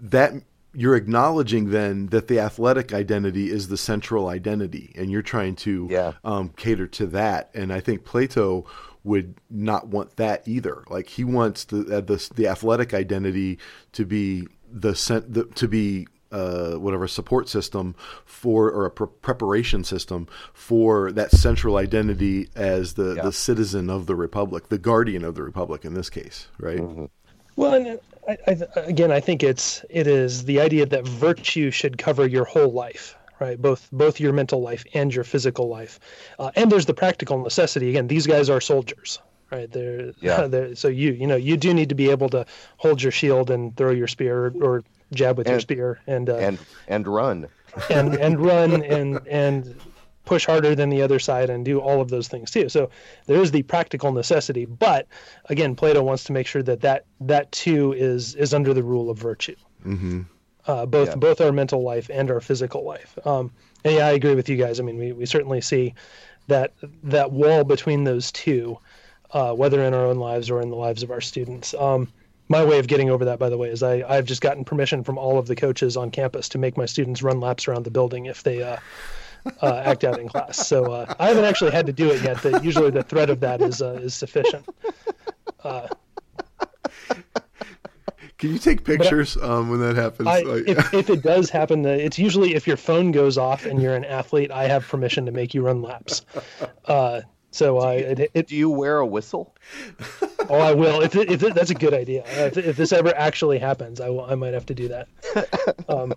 that you're acknowledging then that the athletic identity is the central identity, and you're trying to yeah. um, cater to that. And I think Plato would not want that either. Like, he wants the, the, the athletic identity to be the, the to be uh, whatever support system for, or a pre- preparation system for that central identity as the, yeah. the citizen of the Republic, the guardian of the Republic in this case. Right. Mm-hmm. Well, and I, I, again, I think it's it is the idea that virtue should cover your whole life, right? Both both your mental life and your physical life, uh, and there's the practical necessity. Again, these guys are soldiers, right? They're, yeah. They're, so you you know you do need to be able to hold your shield and throw your spear or jab with and, your spear and uh, and and run and and run and and push harder than the other side and do all of those things too. So there is the practical necessity, but again, Plato wants to make sure that that, that too is, is under the rule of virtue, mm-hmm. uh, both, yeah. both our mental life and our physical life. Um, and yeah, I agree with you guys. I mean, we, we certainly see that, that wall between those two, uh, whether in our own lives or in the lives of our students. Um, My way of getting over that, by the way, is I, I've just gotten permission from all of the coaches on campus to make my students run laps around the building if they uh, uh, act out in class. So uh, I haven't actually had to do it yet. But usually the threat of that is uh, is sufficient. Uh, Can you take pictures I, um, when that happens? I, like, if, if it does happen, it's usually if your phone goes off and you're an athlete, I have permission to make you run laps. Uh So I, uh, it, it, do you wear a whistle? Oh, I will. If, it, if it, that's a good idea. If, if this ever actually happens, I will, I might have to do that. Um,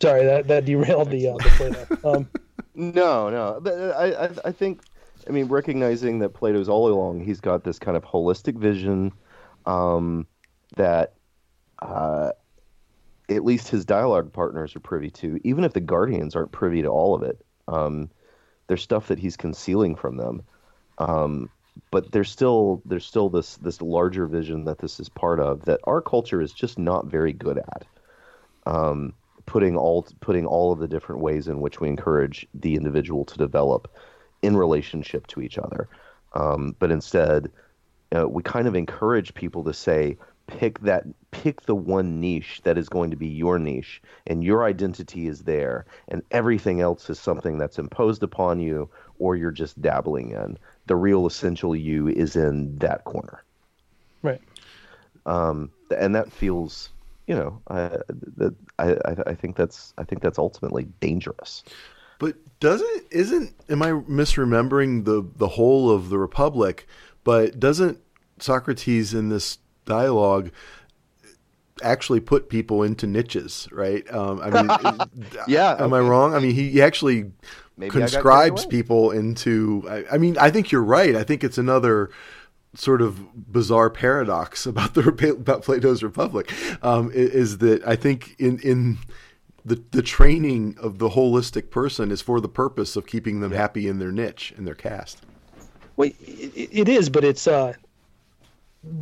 sorry, that, that derailed the, uh, the Plato. Um, no, no. But I, I, I think, I mean, recognizing that Plato's all along, he's got this kind of holistic vision um, that uh, at least his dialogue partners are privy to, even if the Guardians aren't privy to all of it. Um, There's stuff that he's concealing from them, um, but there's still there's still this this larger vision that this is part of that our culture is just not very good at, um, putting all putting all of the different ways in which we encourage the individual to develop in relationship to each other. Um, but instead, uh, we kind of encourage people to say, pick that pick the one niche that is going to be your niche, and your identity is there, and everything else is something that's imposed upon you or you're just dabbling in. The real essential you is in that corner, right? Um, and that feels, you know, I, that, I I think that's I think that's ultimately dangerous. But doesn't isn't am I misremembering the the whole of the Republic? But doesn't Socrates in this dialogue actually put people into niches, right? Um, I mean, yeah. Am okay. I wrong? I mean, he, he actually Maybe conscribes people into, I, I mean, I think you're right. I think it's another sort of bizarre paradox about the, about Plato's Republic, um, is that I think in, in the, the training of the holistic person is for the purpose of keeping them happy in their niche, in their caste. Well, it, it is, but it's, uh,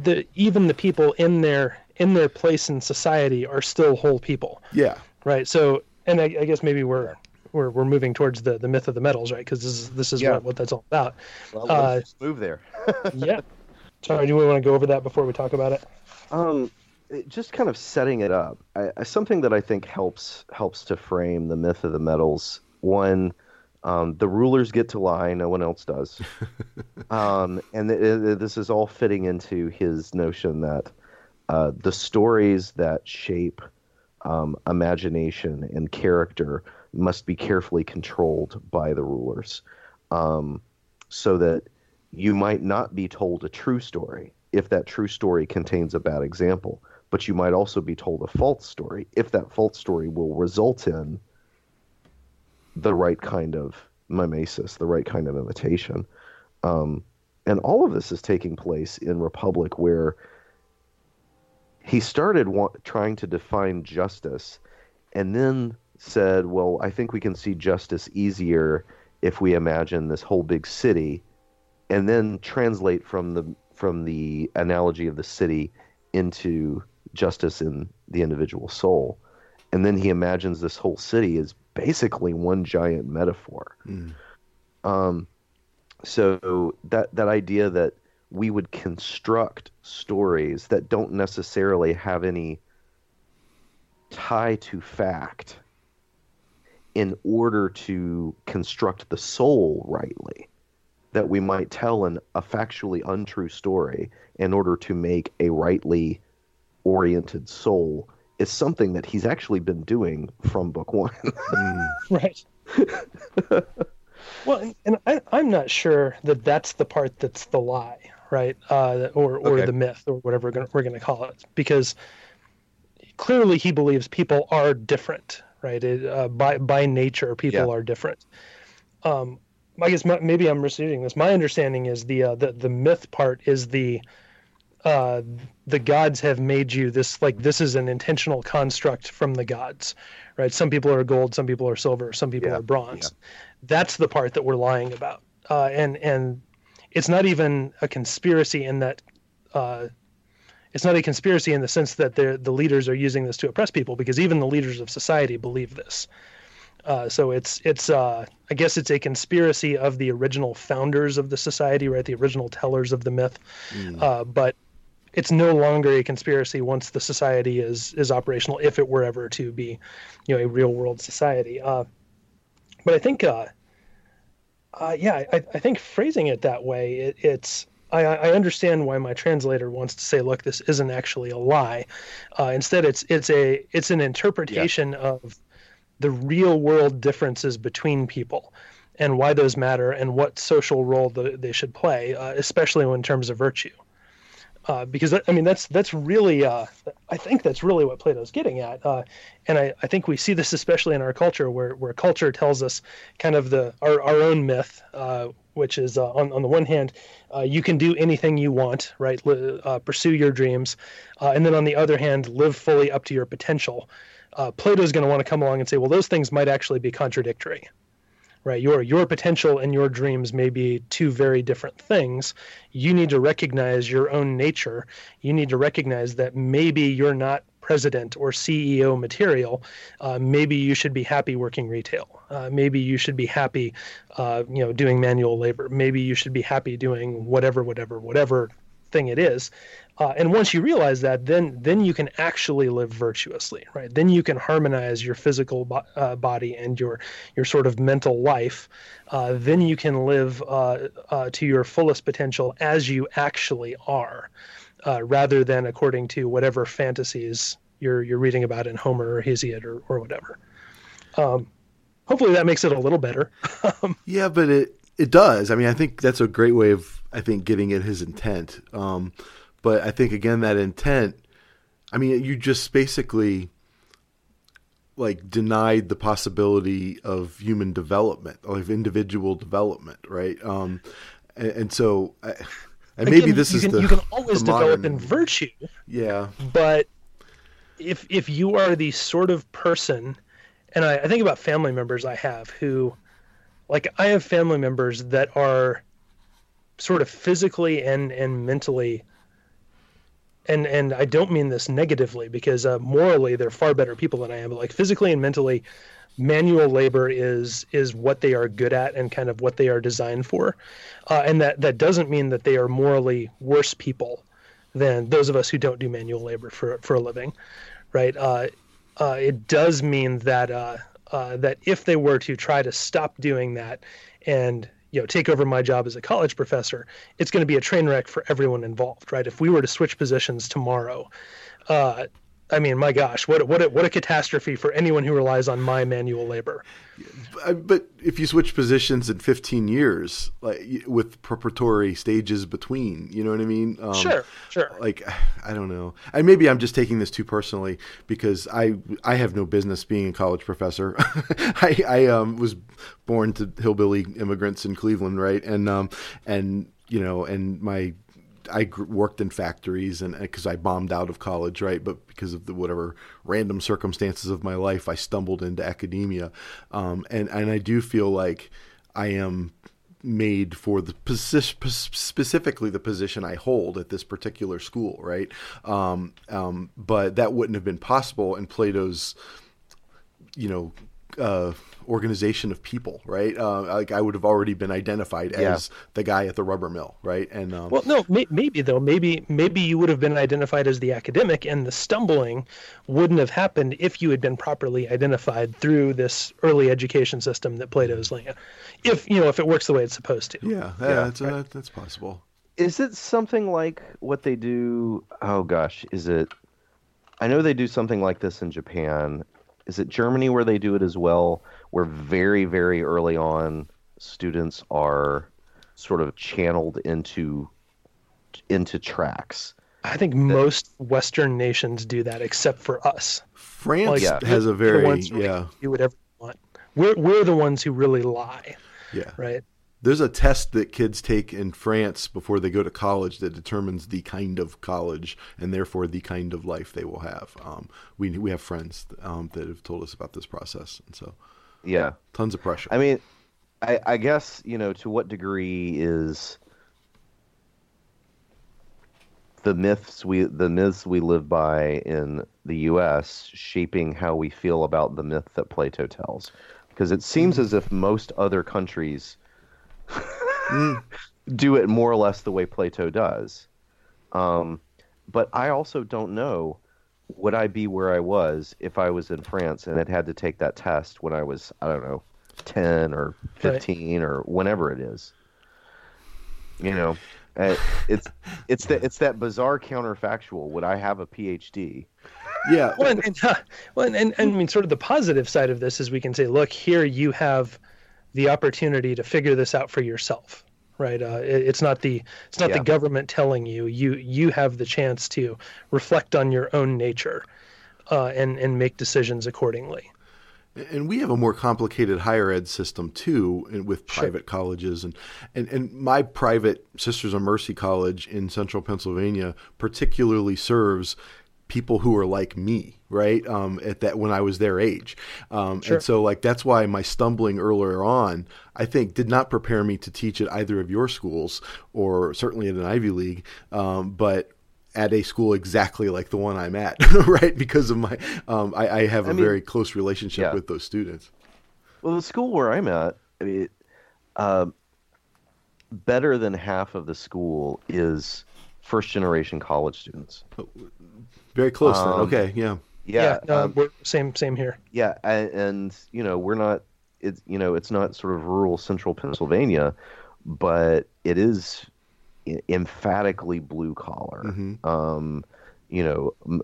The, even the people in their in their place in society are still whole people. Yeah. Right. So, and I, I guess maybe we're we're we're moving towards the, the myth of the metals, right? Because this is this is yeah. what, what that's all about. Well, let's uh, just move there. Yeah. Sorry, do we want to go over that before we talk about it? Um, it, just kind of setting it up. I, I, something that I think helps helps to frame the myth of the metals. One. Um, the rulers get to lie, no one else does. um, and th- th- this is all fitting into his notion that uh, the stories that shape um, imagination and character must be carefully controlled by the rulers, um, so that you might not be told a true story if that true story contains a bad example, but you might also be told a false story if that false story will result in the right kind of mimesis, the right kind of imitation. Um, and all of this is taking place in Republic, where he started wa- trying to define justice and then said, well, I think we can see justice easier if we imagine this whole big city, and then translate from the from the analogy of the city into justice in the individual soul. And then he imagines this whole city as basically one giant metaphor. Mm. Um, so that, that idea that we would construct stories that don't necessarily have any tie to fact in order to construct the soul rightly, that we might tell an, a factually untrue story in order to make a rightly oriented soul, is something that he's actually been doing from book one. Mm. Right. Well, and, and I, I'm not sure that that's the part that's the lie, right? Uh, or or okay. the myth, or whatever we're gonna, we're going to call it, because clearly he believes people are different, right? It, uh, by by nature, people yeah. are different. Um, I guess maybe I'm misreading this. My understanding is the uh, the the myth part is the uh, the gods have made you this, like, this is an intentional construct from the gods, right? Some people are gold, some people are silver, some people yeah. are bronze. Yeah. That's the part that we're lying about. Uh, and, and it's not even a conspiracy in that, uh, it's not a conspiracy in the sense that the the leaders are using this to oppress people, because even the leaders of society believe this. Uh, so it's, it's uh, I guess it's a conspiracy of the original founders of the society, right? The original tellers of the myth. Mm. Uh, but it's no longer a conspiracy once the society is, is operational, if it were ever to be, you know, a real world society. Uh, but I think, uh, uh, yeah, I, I think phrasing it that way, it, it's, I, I understand why my translator wants to say, look, this isn't actually a lie. Uh, instead, it's, it's a, it's an interpretation yeah. of the real world differences between people and why those matter and what social role the, they should play, uh, especially in terms of virtue. Uh, because, I mean, that's that's really, uh, I think that's really what Plato's getting at. Uh, and I, I think we see this especially in our culture, where where culture tells us kind of the our, our own myth, uh, which is, uh, on, on the one hand, uh, you can do anything you want, right? Uh, pursue your dreams. Uh, and then on the other hand, live fully up to your potential. Uh, Plato's going to want to come along and say, well, those things might actually be contradictory, right? Your your potential and your dreams may be two very different things. You need to recognize your own nature. You need to recognize that maybe you're not president or C E O material. Uh, maybe you should be happy working retail. Uh, maybe you should be happy, uh, you know, doing manual labor. Maybe you should be happy doing whatever, whatever, whatever thing it is. Uh, and once you realize that, then then you can actually live virtuously, right? Then you can harmonize your physical bo- uh, body and your your sort of mental life. Uh, then you can live uh, uh, to your fullest potential as you actually are, uh, rather than according to whatever fantasies you're you're reading about in Homer or Hesiod or or whatever. Um, hopefully that makes it a little better. Yeah, but it it does. I mean, I think that's a great way of I think getting at his intent. Um, But I think, again, that intent, I mean, you just basically, like, denied the possibility of human development, of individual development, right? Um, and, and so, I, and again, maybe this is can, the you can always develop modern, in virtue. Yeah. But if if you are the sort of person, and I, I think about family members I have who, like, I have family members that are sort of physically and, and mentally. And and I don't mean this negatively, because uh, morally they're far better people than I am. But, like, physically and mentally, manual labor is is what they are good at and kind of what they are designed for. Uh, and that, that doesn't mean that they are morally worse people than those of us who don't do manual labor for for a living, right? Uh, uh, it does mean that uh, uh, that if they were to try to stop doing that and you know, take over my job as a college professor, it's going to be a train wreck for everyone involved, right? If we were to switch positions tomorrow, uh, I mean, my gosh, what what a, what a catastrophe for anyone who relies on my manual labor. But if you switch positions in fifteen years, like with preparatory stages between, you know what I mean? Um, sure, sure. Like, I don't know. And maybe I'm just taking this too personally, because I I have no business being a college professor. I, I um, was born to hillbilly immigrants in Cleveland, right? And um and you know and my. I worked in factories, and because I bombed out of college, right? But because of the whatever random circumstances of my life, I stumbled into academia, um, and and I do feel like I am made for the position, specifically the position I hold at this particular school, right? Um, um, but that wouldn't have been possible in Plato's, you know. Uh, organization of people, right? Uh, like I would have already been identified as yeah. the guy at the rubber mill, right? And um, well, no, may- maybe though, maybe maybe you would have been identified as the academic, and the stumbling wouldn't have happened if you had been properly identified through this early education system that Plato's laying out. If you know, if it works the way it's supposed to. Yeah, yeah, yeah that's, right? uh, that's possible. Is it something like what they do? Oh gosh, is it? I know they do something like this in Japan. Is it Germany where they do it as well, where very, very early on students are sort of channeled into into tracks? I think that, most Western nations do that, except for us. France like, yeah. has a very, yeah. Do whatever you want. We're, we're the ones who really lie, yeah. right? There's a test that kids take in France before they go to college that determines the kind of college and therefore the kind of life they will have. Um, we we have friends um, that have told us about this process, and so yeah, tons of pressure. I mean, I, I guess you know to what degree is the myths we the myths we live by in the U S shaping how we feel about the myth that Plato tells? Because it seems as if most other countries do it more or less the way Plato does. Um, but I also don't know, would I be where I was if I was in France and had had to take that test when I was, I don't know, ten or fifteen right. or whenever it is. You know, it's it's that it's that bizarre counterfactual. Would I have a P H D? Yeah. Well, and, and, uh, well and, and, and I mean, sort of the positive side of this is we can say, look, here you have the opportunity to figure this out for yourself, right? Uh, it, it's not the it's not yeah. the government telling you. You you have the chance to reflect on your own nature, uh, and and make decisions accordingly. And we have a more complicated higher ed system too, and with private sure. colleges and, and and my private Sisters of Mercy College in Central Pennsylvania particularly serves people who are like me, right? Um, at that, when I was their age. Um, sure. And so like, that's why my stumbling earlier on, I think, did not prepare me to teach at either of your schools or certainly at an Ivy League. Um, but at a school exactly like the one I'm at, right? Because of my, um, I, I have a I mean, very close relationship yeah. with those students. Well, the school where I'm at, I mean, uh, better than half of the school is first generation college students. Oh. Very close then. Um, okay, yeah. Yeah, yeah no, um, we're same same here. Yeah, and, and you know, we're not it's you know, it's not sort of rural central Pennsylvania, but it is emphatically blue collar. Mm-hmm. Um, you know, m-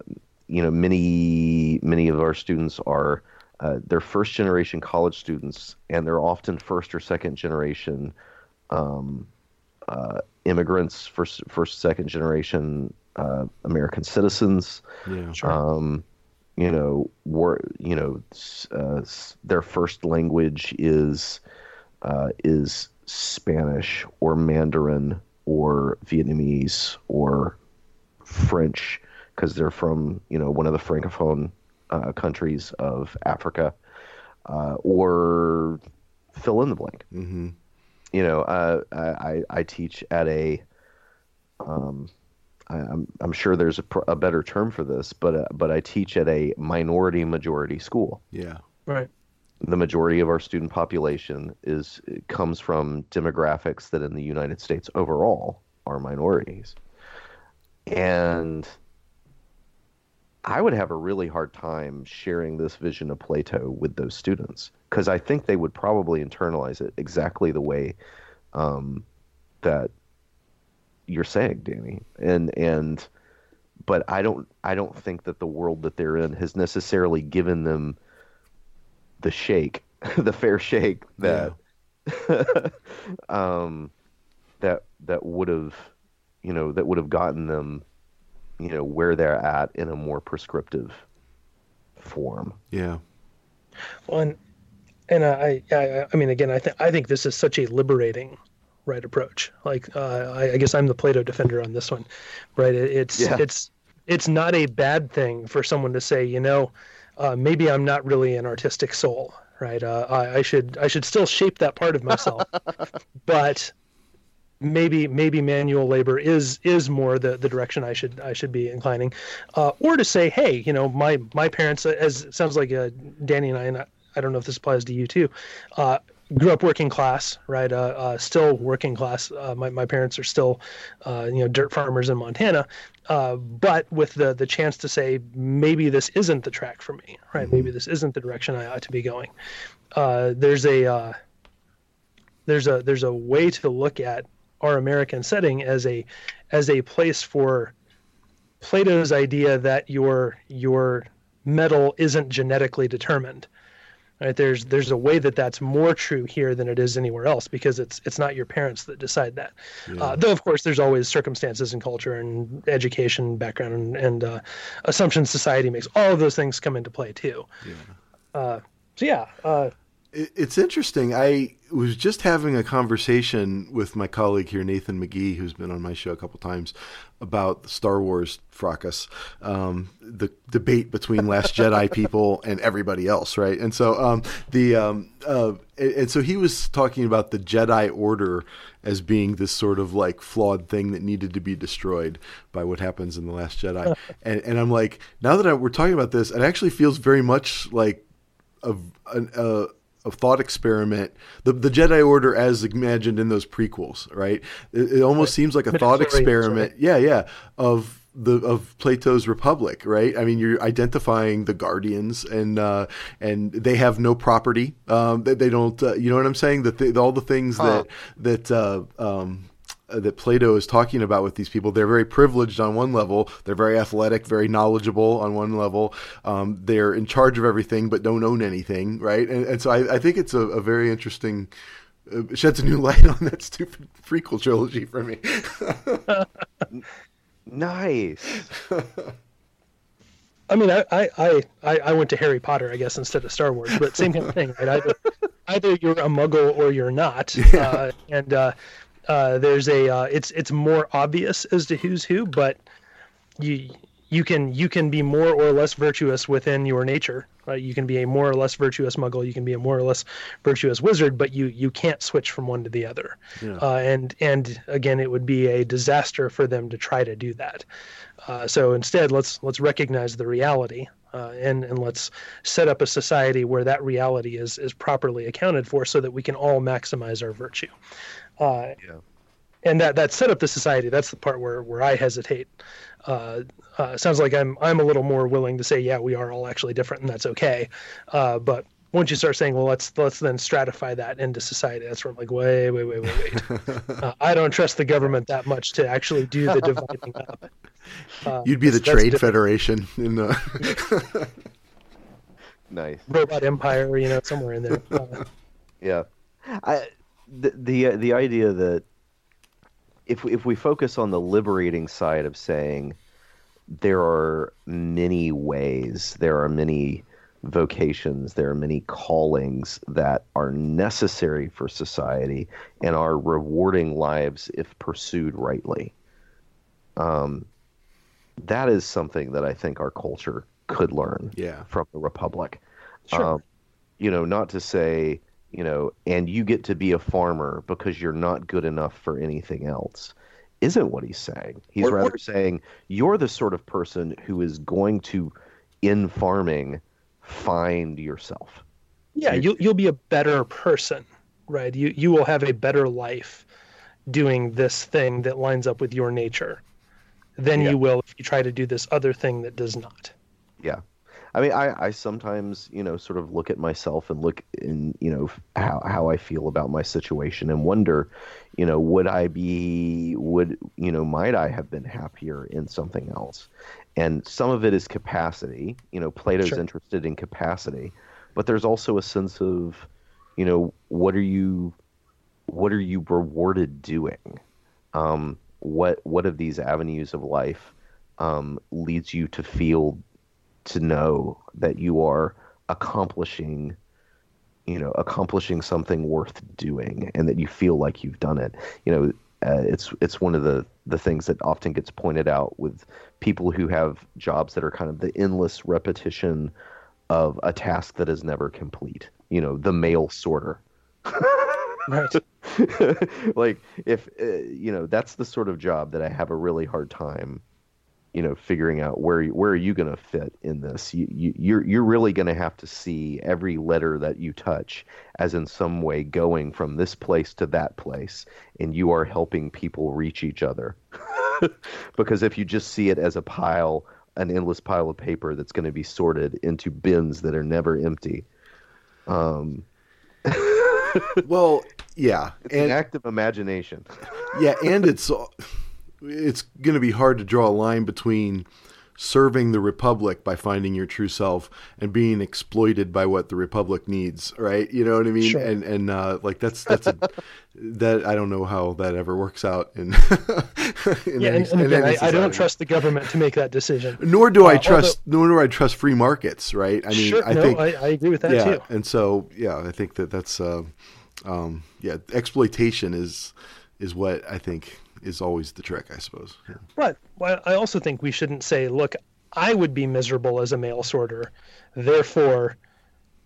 you know many many of our students are uh, they're first generation college students, and they're often first or second generation um, uh, immigrants, first first second generation Uh, American citizens, yeah, sure. um, you know, war, you know, uh, their first language is uh, is Spanish or Mandarin or Vietnamese or French because they're from, you know, one of the francophone uh, countries of Africa, uh, or fill in the blank. Mm-hmm. You know, uh, I I teach at a. Um, I'm, I'm sure there's a, pr- a better term for this, but uh, but I teach at a minority majority school. Yeah, right. The majority of our student population is comes from demographics that in the United States overall are minorities, and I would have a really hard time sharing this vision of Plato with those students because I think they would probably internalize it exactly the way um, that. You're saying, Danny, and and but I don't I don't think that the world that they're in has necessarily given them the shake, the fair shake that yeah. um that that would have you know that would have gotten them you know where they're at in a more prescriptive form. Yeah. Well, and and I I, I mean again I think I think this is such a liberating. Right approach. Like uh, I, I guess I'm the Plato defender on this one, right? It, it's yeah. it's it's not a bad thing for someone to say, you know, uh, maybe I'm not really an artistic soul, right? Uh, I, I should I should still shape that part of myself, but maybe maybe manual labor is is more the, the direction I should I should be inclining, uh, or to say, hey, you know, my my parents, as it sounds like uh, Danny and I, and I, I don't know if this applies to you too. Uh, Grew up working class, right? Uh, uh, still working class. Uh, my my parents are still, uh, you know, dirt farmers in Montana, uh, but with the the chance to say maybe this isn't the track for me, right? Mm-hmm. Maybe this isn't the direction I ought to be going. Uh, there's a uh, there's a there's a way to look at our American setting as a as a place for Plato's idea that your your metal isn't genetically determined. Right, there's there's a way that that's more true here than it is anywhere else because it's it's not your parents that decide that. Yeah. Uh, though, of course, there's always circumstances and culture and education, background, and, and uh, assumptions society makes. All of those things come into play, too. Yeah. Uh, so, yeah, uh, It's interesting. I was just having a conversation with my colleague here, Nathan McGee, who's been on my show a couple times, about the Star Wars fracas, um, the debate between Last Jedi people and everybody else, right? And so um, the um, uh, and so he was talking about the Jedi Order as being this sort of like flawed thing that needed to be destroyed by what happens in The Last Jedi. And, and I'm like, now that I, we're talking about this, it actually feels very much like a... a, a Of thought experiment, the the Jedi Order as imagined in those prequels, right? It, it almost right. seems like a but thought experiment, right. yeah, yeah, of the of Plato's Republic, right? I mean, you're identifying the Guardians, and uh, and they have no property. Um, they, they don't, uh, you know what I'm saying? That they, all the things huh. that that uh, um, that Plato is talking about with these people, they're very privileged on one level, they're very athletic, very knowledgeable on one level. Um, they're in charge of everything, but don't own anything, right? And, and so I, I think it's a, a very interesting, uh, sheds a new light on that stupid prequel trilogy for me. Nice. I mean, I, I, I, I went to Harry Potter, I guess, instead of Star Wars, but same kind of thing, right? Either, either you're a Muggle or you're not. Yeah. Uh, and, uh, Uh, there's a uh, it's it's more obvious as to who's who, but you you can you can be more or less virtuous within your nature. Right? You can be a more or less virtuous Muggle. You can be a more or less virtuous wizard, but you, you can't switch from one to the other. Yeah. Uh, and and again, it would be a disaster for them to try to do that. Uh, so instead, let's let's recognize the reality uh, and and let's set up a society where that reality is is properly accounted for, so that we can all maximize our virtue. Uh, yeah. And that, that set up the society, that's the part where, where I hesitate. Uh, uh, sounds like I'm I'm a little more willing to say, yeah, we are all actually different, and that's okay. Uh, but once you start saying, well, let's let's then stratify that into society, that's where I'm like, wait, wait, wait, wait, wait. uh, I don't trust the government that much to actually do the dividing up. Uh, You'd be the Trade different. Federation. In the... Nice. Robot Empire, you know, somewhere in there. Uh, yeah. I... The the the idea that if we, if we focus on the liberating side of saying there are many ways, there are many vocations, there are many callings that are necessary for society and are rewarding lives if pursued rightly, um, that is something that I think our culture could learn yeah. from the Republic. Sure. Um, you know, not to say... you know, and you get to be a farmer because you're not good enough for anything else, isn't what he's saying. He's or, rather or... saying you're the sort of person who is going to, in farming, find yourself. Yeah, you'll, you'll be a better person, right? You you will have a better life doing this thing that lines up with your nature than yeah. you will if you try to do this other thing that does not. Yeah. I mean, I, I sometimes, you know, sort of look at myself and look in, you know, how, how I feel about my situation and wonder, you know, would I be, would, you know, might I have been happier in something else? And some of it is capacity. You know, Plato's sure. interested in capacity, but there's also a sense of, you know, what are you, what are you rewarded doing? Um, what, what of these avenues of life um, leads you to feel to know that you are accomplishing, you know, accomplishing something worth doing and that you feel like you've done it. You know, uh, it's, it's one of the, the things that often gets pointed out with people who have jobs that are kind of the endless repetition of a task that is never complete, you know, the mail sorter. Right. Like if, uh, you know, that's the sort of job that I have a really hard time, you know, figuring out where where are you going to fit in this? You, you, you're you're really going to have to see every letter that you touch as in some way going from this place to that place, and you are helping people reach each other. Because if you just see it as a pile, an endless pile of paper that's going to be sorted into bins that are never empty. Um. Well, yeah. It's and, an act of imagination. Yeah, and it's... it's going to be hard to draw a line between serving the Republic by finding your true self and being exploited by what the Republic needs. Right. You know what I mean? Sure. And, and, uh, like that's, that's, a, that, I don't know how that ever works out. In, in yeah, any, and, and again, I, I don't trust the government to make that decision. Nor do uh, I trust, although, nor do I trust free markets. Right. I mean, sure, I no, think, I, I agree with that yeah, too. And so, yeah, I think that that's, uh, um, yeah, exploitation is, is what I think is always the trick, I suppose. Yeah. But well, I also think we shouldn't say, look, I would be miserable as a mail sorter, therefore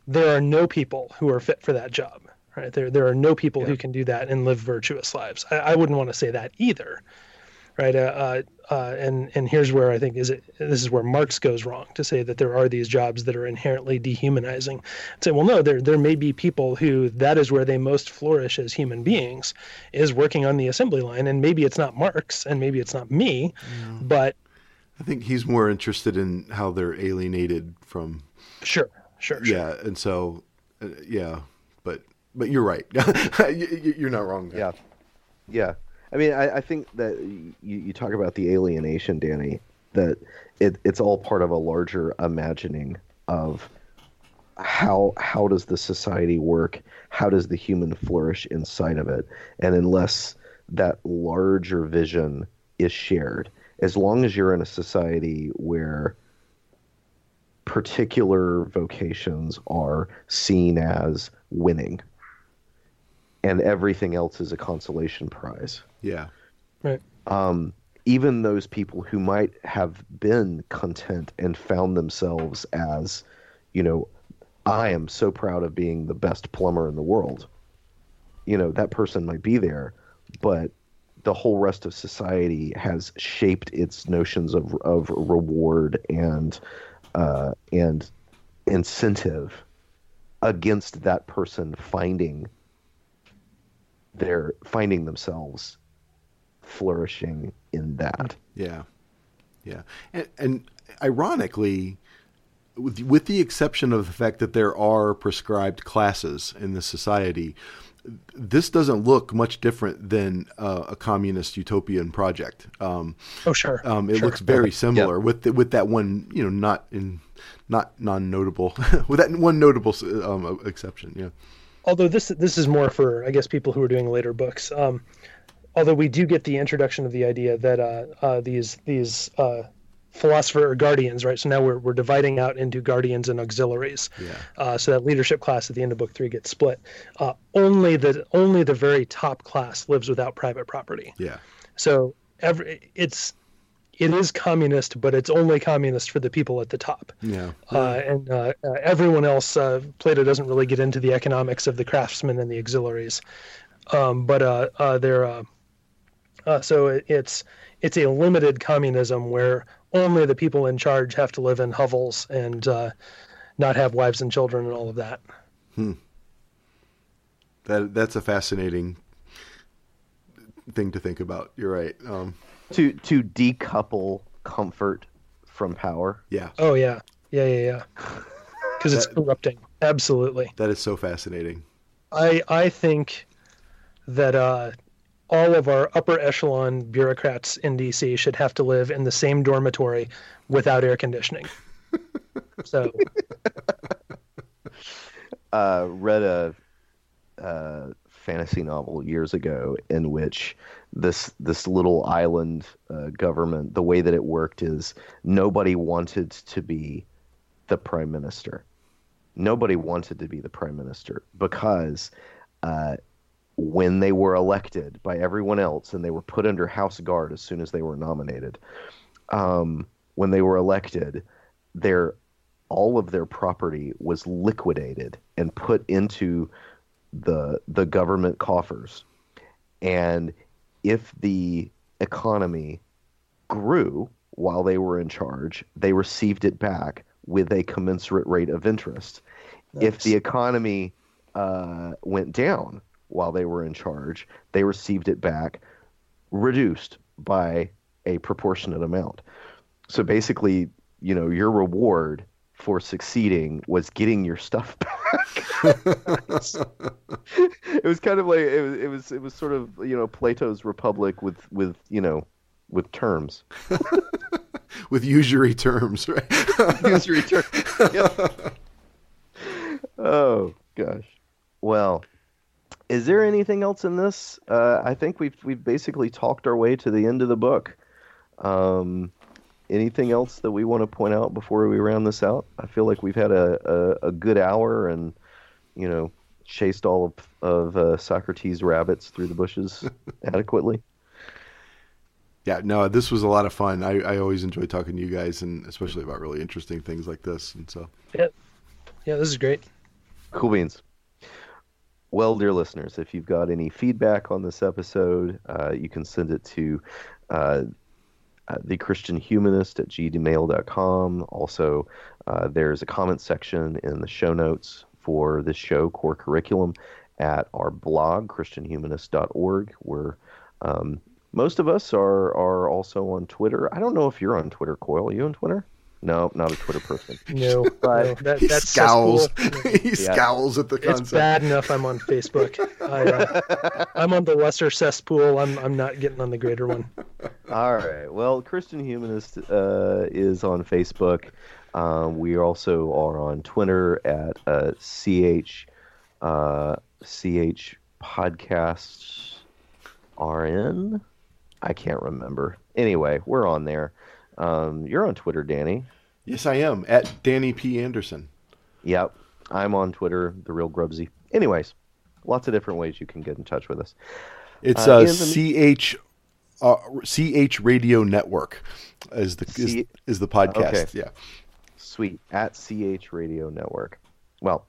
there are no people who are fit for that job, right? There there are no people yeah. who can do that and live virtuous lives. I, I wouldn't want to say that either, right? Uh, uh, uh, and, and here's where I think is it, this is where Marx goes wrong, to say that there are these jobs that are inherently dehumanizing. I'd say, well, no, there there may be people who that is where they most flourish as human beings, is working on the assembly line. And maybe it's not Marx and maybe it's not me, yeah. but... I think he's more interested in how they're alienated from... Sure, sure, sure. Yeah, and so, uh, yeah, but but you're right. you, you're not wrong there. Yeah, yeah. I mean, I, I think that you, you talk about the alienation, Danny, that it, it's all part of a larger imagining of how how does the society work? How does the human flourish inside of it? And unless that larger vision is shared, as long as you're in a society where particular vocations are seen as winning, and everything else is a consolation prize. Yeah. Right. Um, even those people who might have been content and found themselves as, you know, I am so proud of being the best plumber in the world. You know, that person might be there, but the whole rest of society has shaped its notions of of reward and uh, and incentive against that person finding they're finding themselves flourishing in that. Yeah. Yeah. And, and ironically, with, with the exception of the fact that there are prescribed classes in this society, this doesn't look much different than uh, a communist utopian project. Um, oh, sure. Um, it sure. looks very similar yeah. with the, with that one, you know, not in, not non-notable with that one notable um, exception. Yeah. Although this this is more for, I guess, people who are doing later books. Um, although we do get the introduction of the idea that uh, uh, these these uh, philosopher or guardians, right? So now we're we're dividing out into guardians and auxiliaries. Yeah. Uh, so that leadership class at the end of book three gets split. Uh, only the only the very top class lives without private property. Yeah. So every it's. It is communist, but it's only communist for the people at the top. Yeah, uh, and uh, everyone else, uh, Plato doesn't really get into the economics of the craftsmen and the auxiliaries, um, but uh, uh, they're uh, uh, so it, it's it's a limited communism where only the people in charge have to live in hovels and uh, not have wives and children and all of that. Hmm. That that's a fascinating thing to think about. You're right. Um, To to decouple comfort from power. Yeah. Oh, yeah. Yeah, yeah, yeah. Because it's corrupting. Absolutely. That is so fascinating. I, I think that uh, all of our upper echelon bureaucrats in D C should have to live in the same dormitory without air conditioning. So. uh, read a uh, fantasy novel years ago in which... This this little island uh, government, the way that it worked is nobody wanted to be the prime minister. Nobody wanted to be the prime minister because uh, when they were elected by everyone else and they were put under house guard as soon as they were nominated, um, when they were elected, their all of their property was liquidated and put into the the government coffers. And if the economy grew while they were in charge, they received it back with a commensurate rate of interest. Nice. If the economy uh, went down while they were in charge, they received it back reduced by a proportionate amount. So basically, you know, your reward for succeeding was getting your stuff back. It was kind of like it was, it was it was sort of, you know, Plato's Republic with with you know with terms. with usury terms, right? Usury terms. Yep. Oh gosh. Well, is there anything else in this? Uh, I think we've we've basically talked our way to the end of the book. Um, anything else that we want to point out before we round this out? I feel like we've had a, a, a good hour and, you know, chased all of, of uh, Socrates' rabbits through the bushes adequately. Yeah, no, this was a lot of fun. I, I always enjoy talking to you guys, and especially about really interesting things like this. And so, yeah, yeah, this is great. Cool beans. Well, dear listeners, if you've got any feedback on this episode, uh, you can send it to uh, uh, the christian humanist at gmail dot com. Also, uh, there's a comment section in the show notes for this show, Core Curriculum, at our blog, christian humanist dot org, where um, most of us are are also on Twitter. I don't know if you're on Twitter, Coyle. Are you on Twitter? No, not a Twitter person. No, but no, that, he that's scowls. He yeah. scowls at the concept. It's bad enough I'm on Facebook. I, uh, I'm on the lesser cesspool. I'm I'm not getting on the greater one. All right. Well, Christian Humanist uh, is on Facebook. Um, we also are on Twitter at uh, ch uh, ch podcasts rn. I can't remember. Anyway, we're on there. Um, you're on Twitter, Danny. Yes, I am, at Danny P Anderson. Yep, I'm on Twitter, the real Grubbsy. Anyways, lots of different ways you can get in touch with us. It's uh, a ch uh, ch Radio Network is the is, C- is the podcast. Okay. Yeah. Sweet, at C H Radio Network. Well,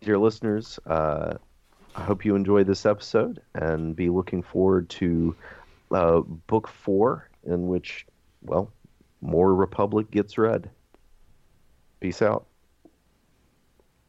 dear listeners, uh, I hope you enjoy this episode and be looking forward to uh, book four, in which, well, more Republic gets read. Peace out.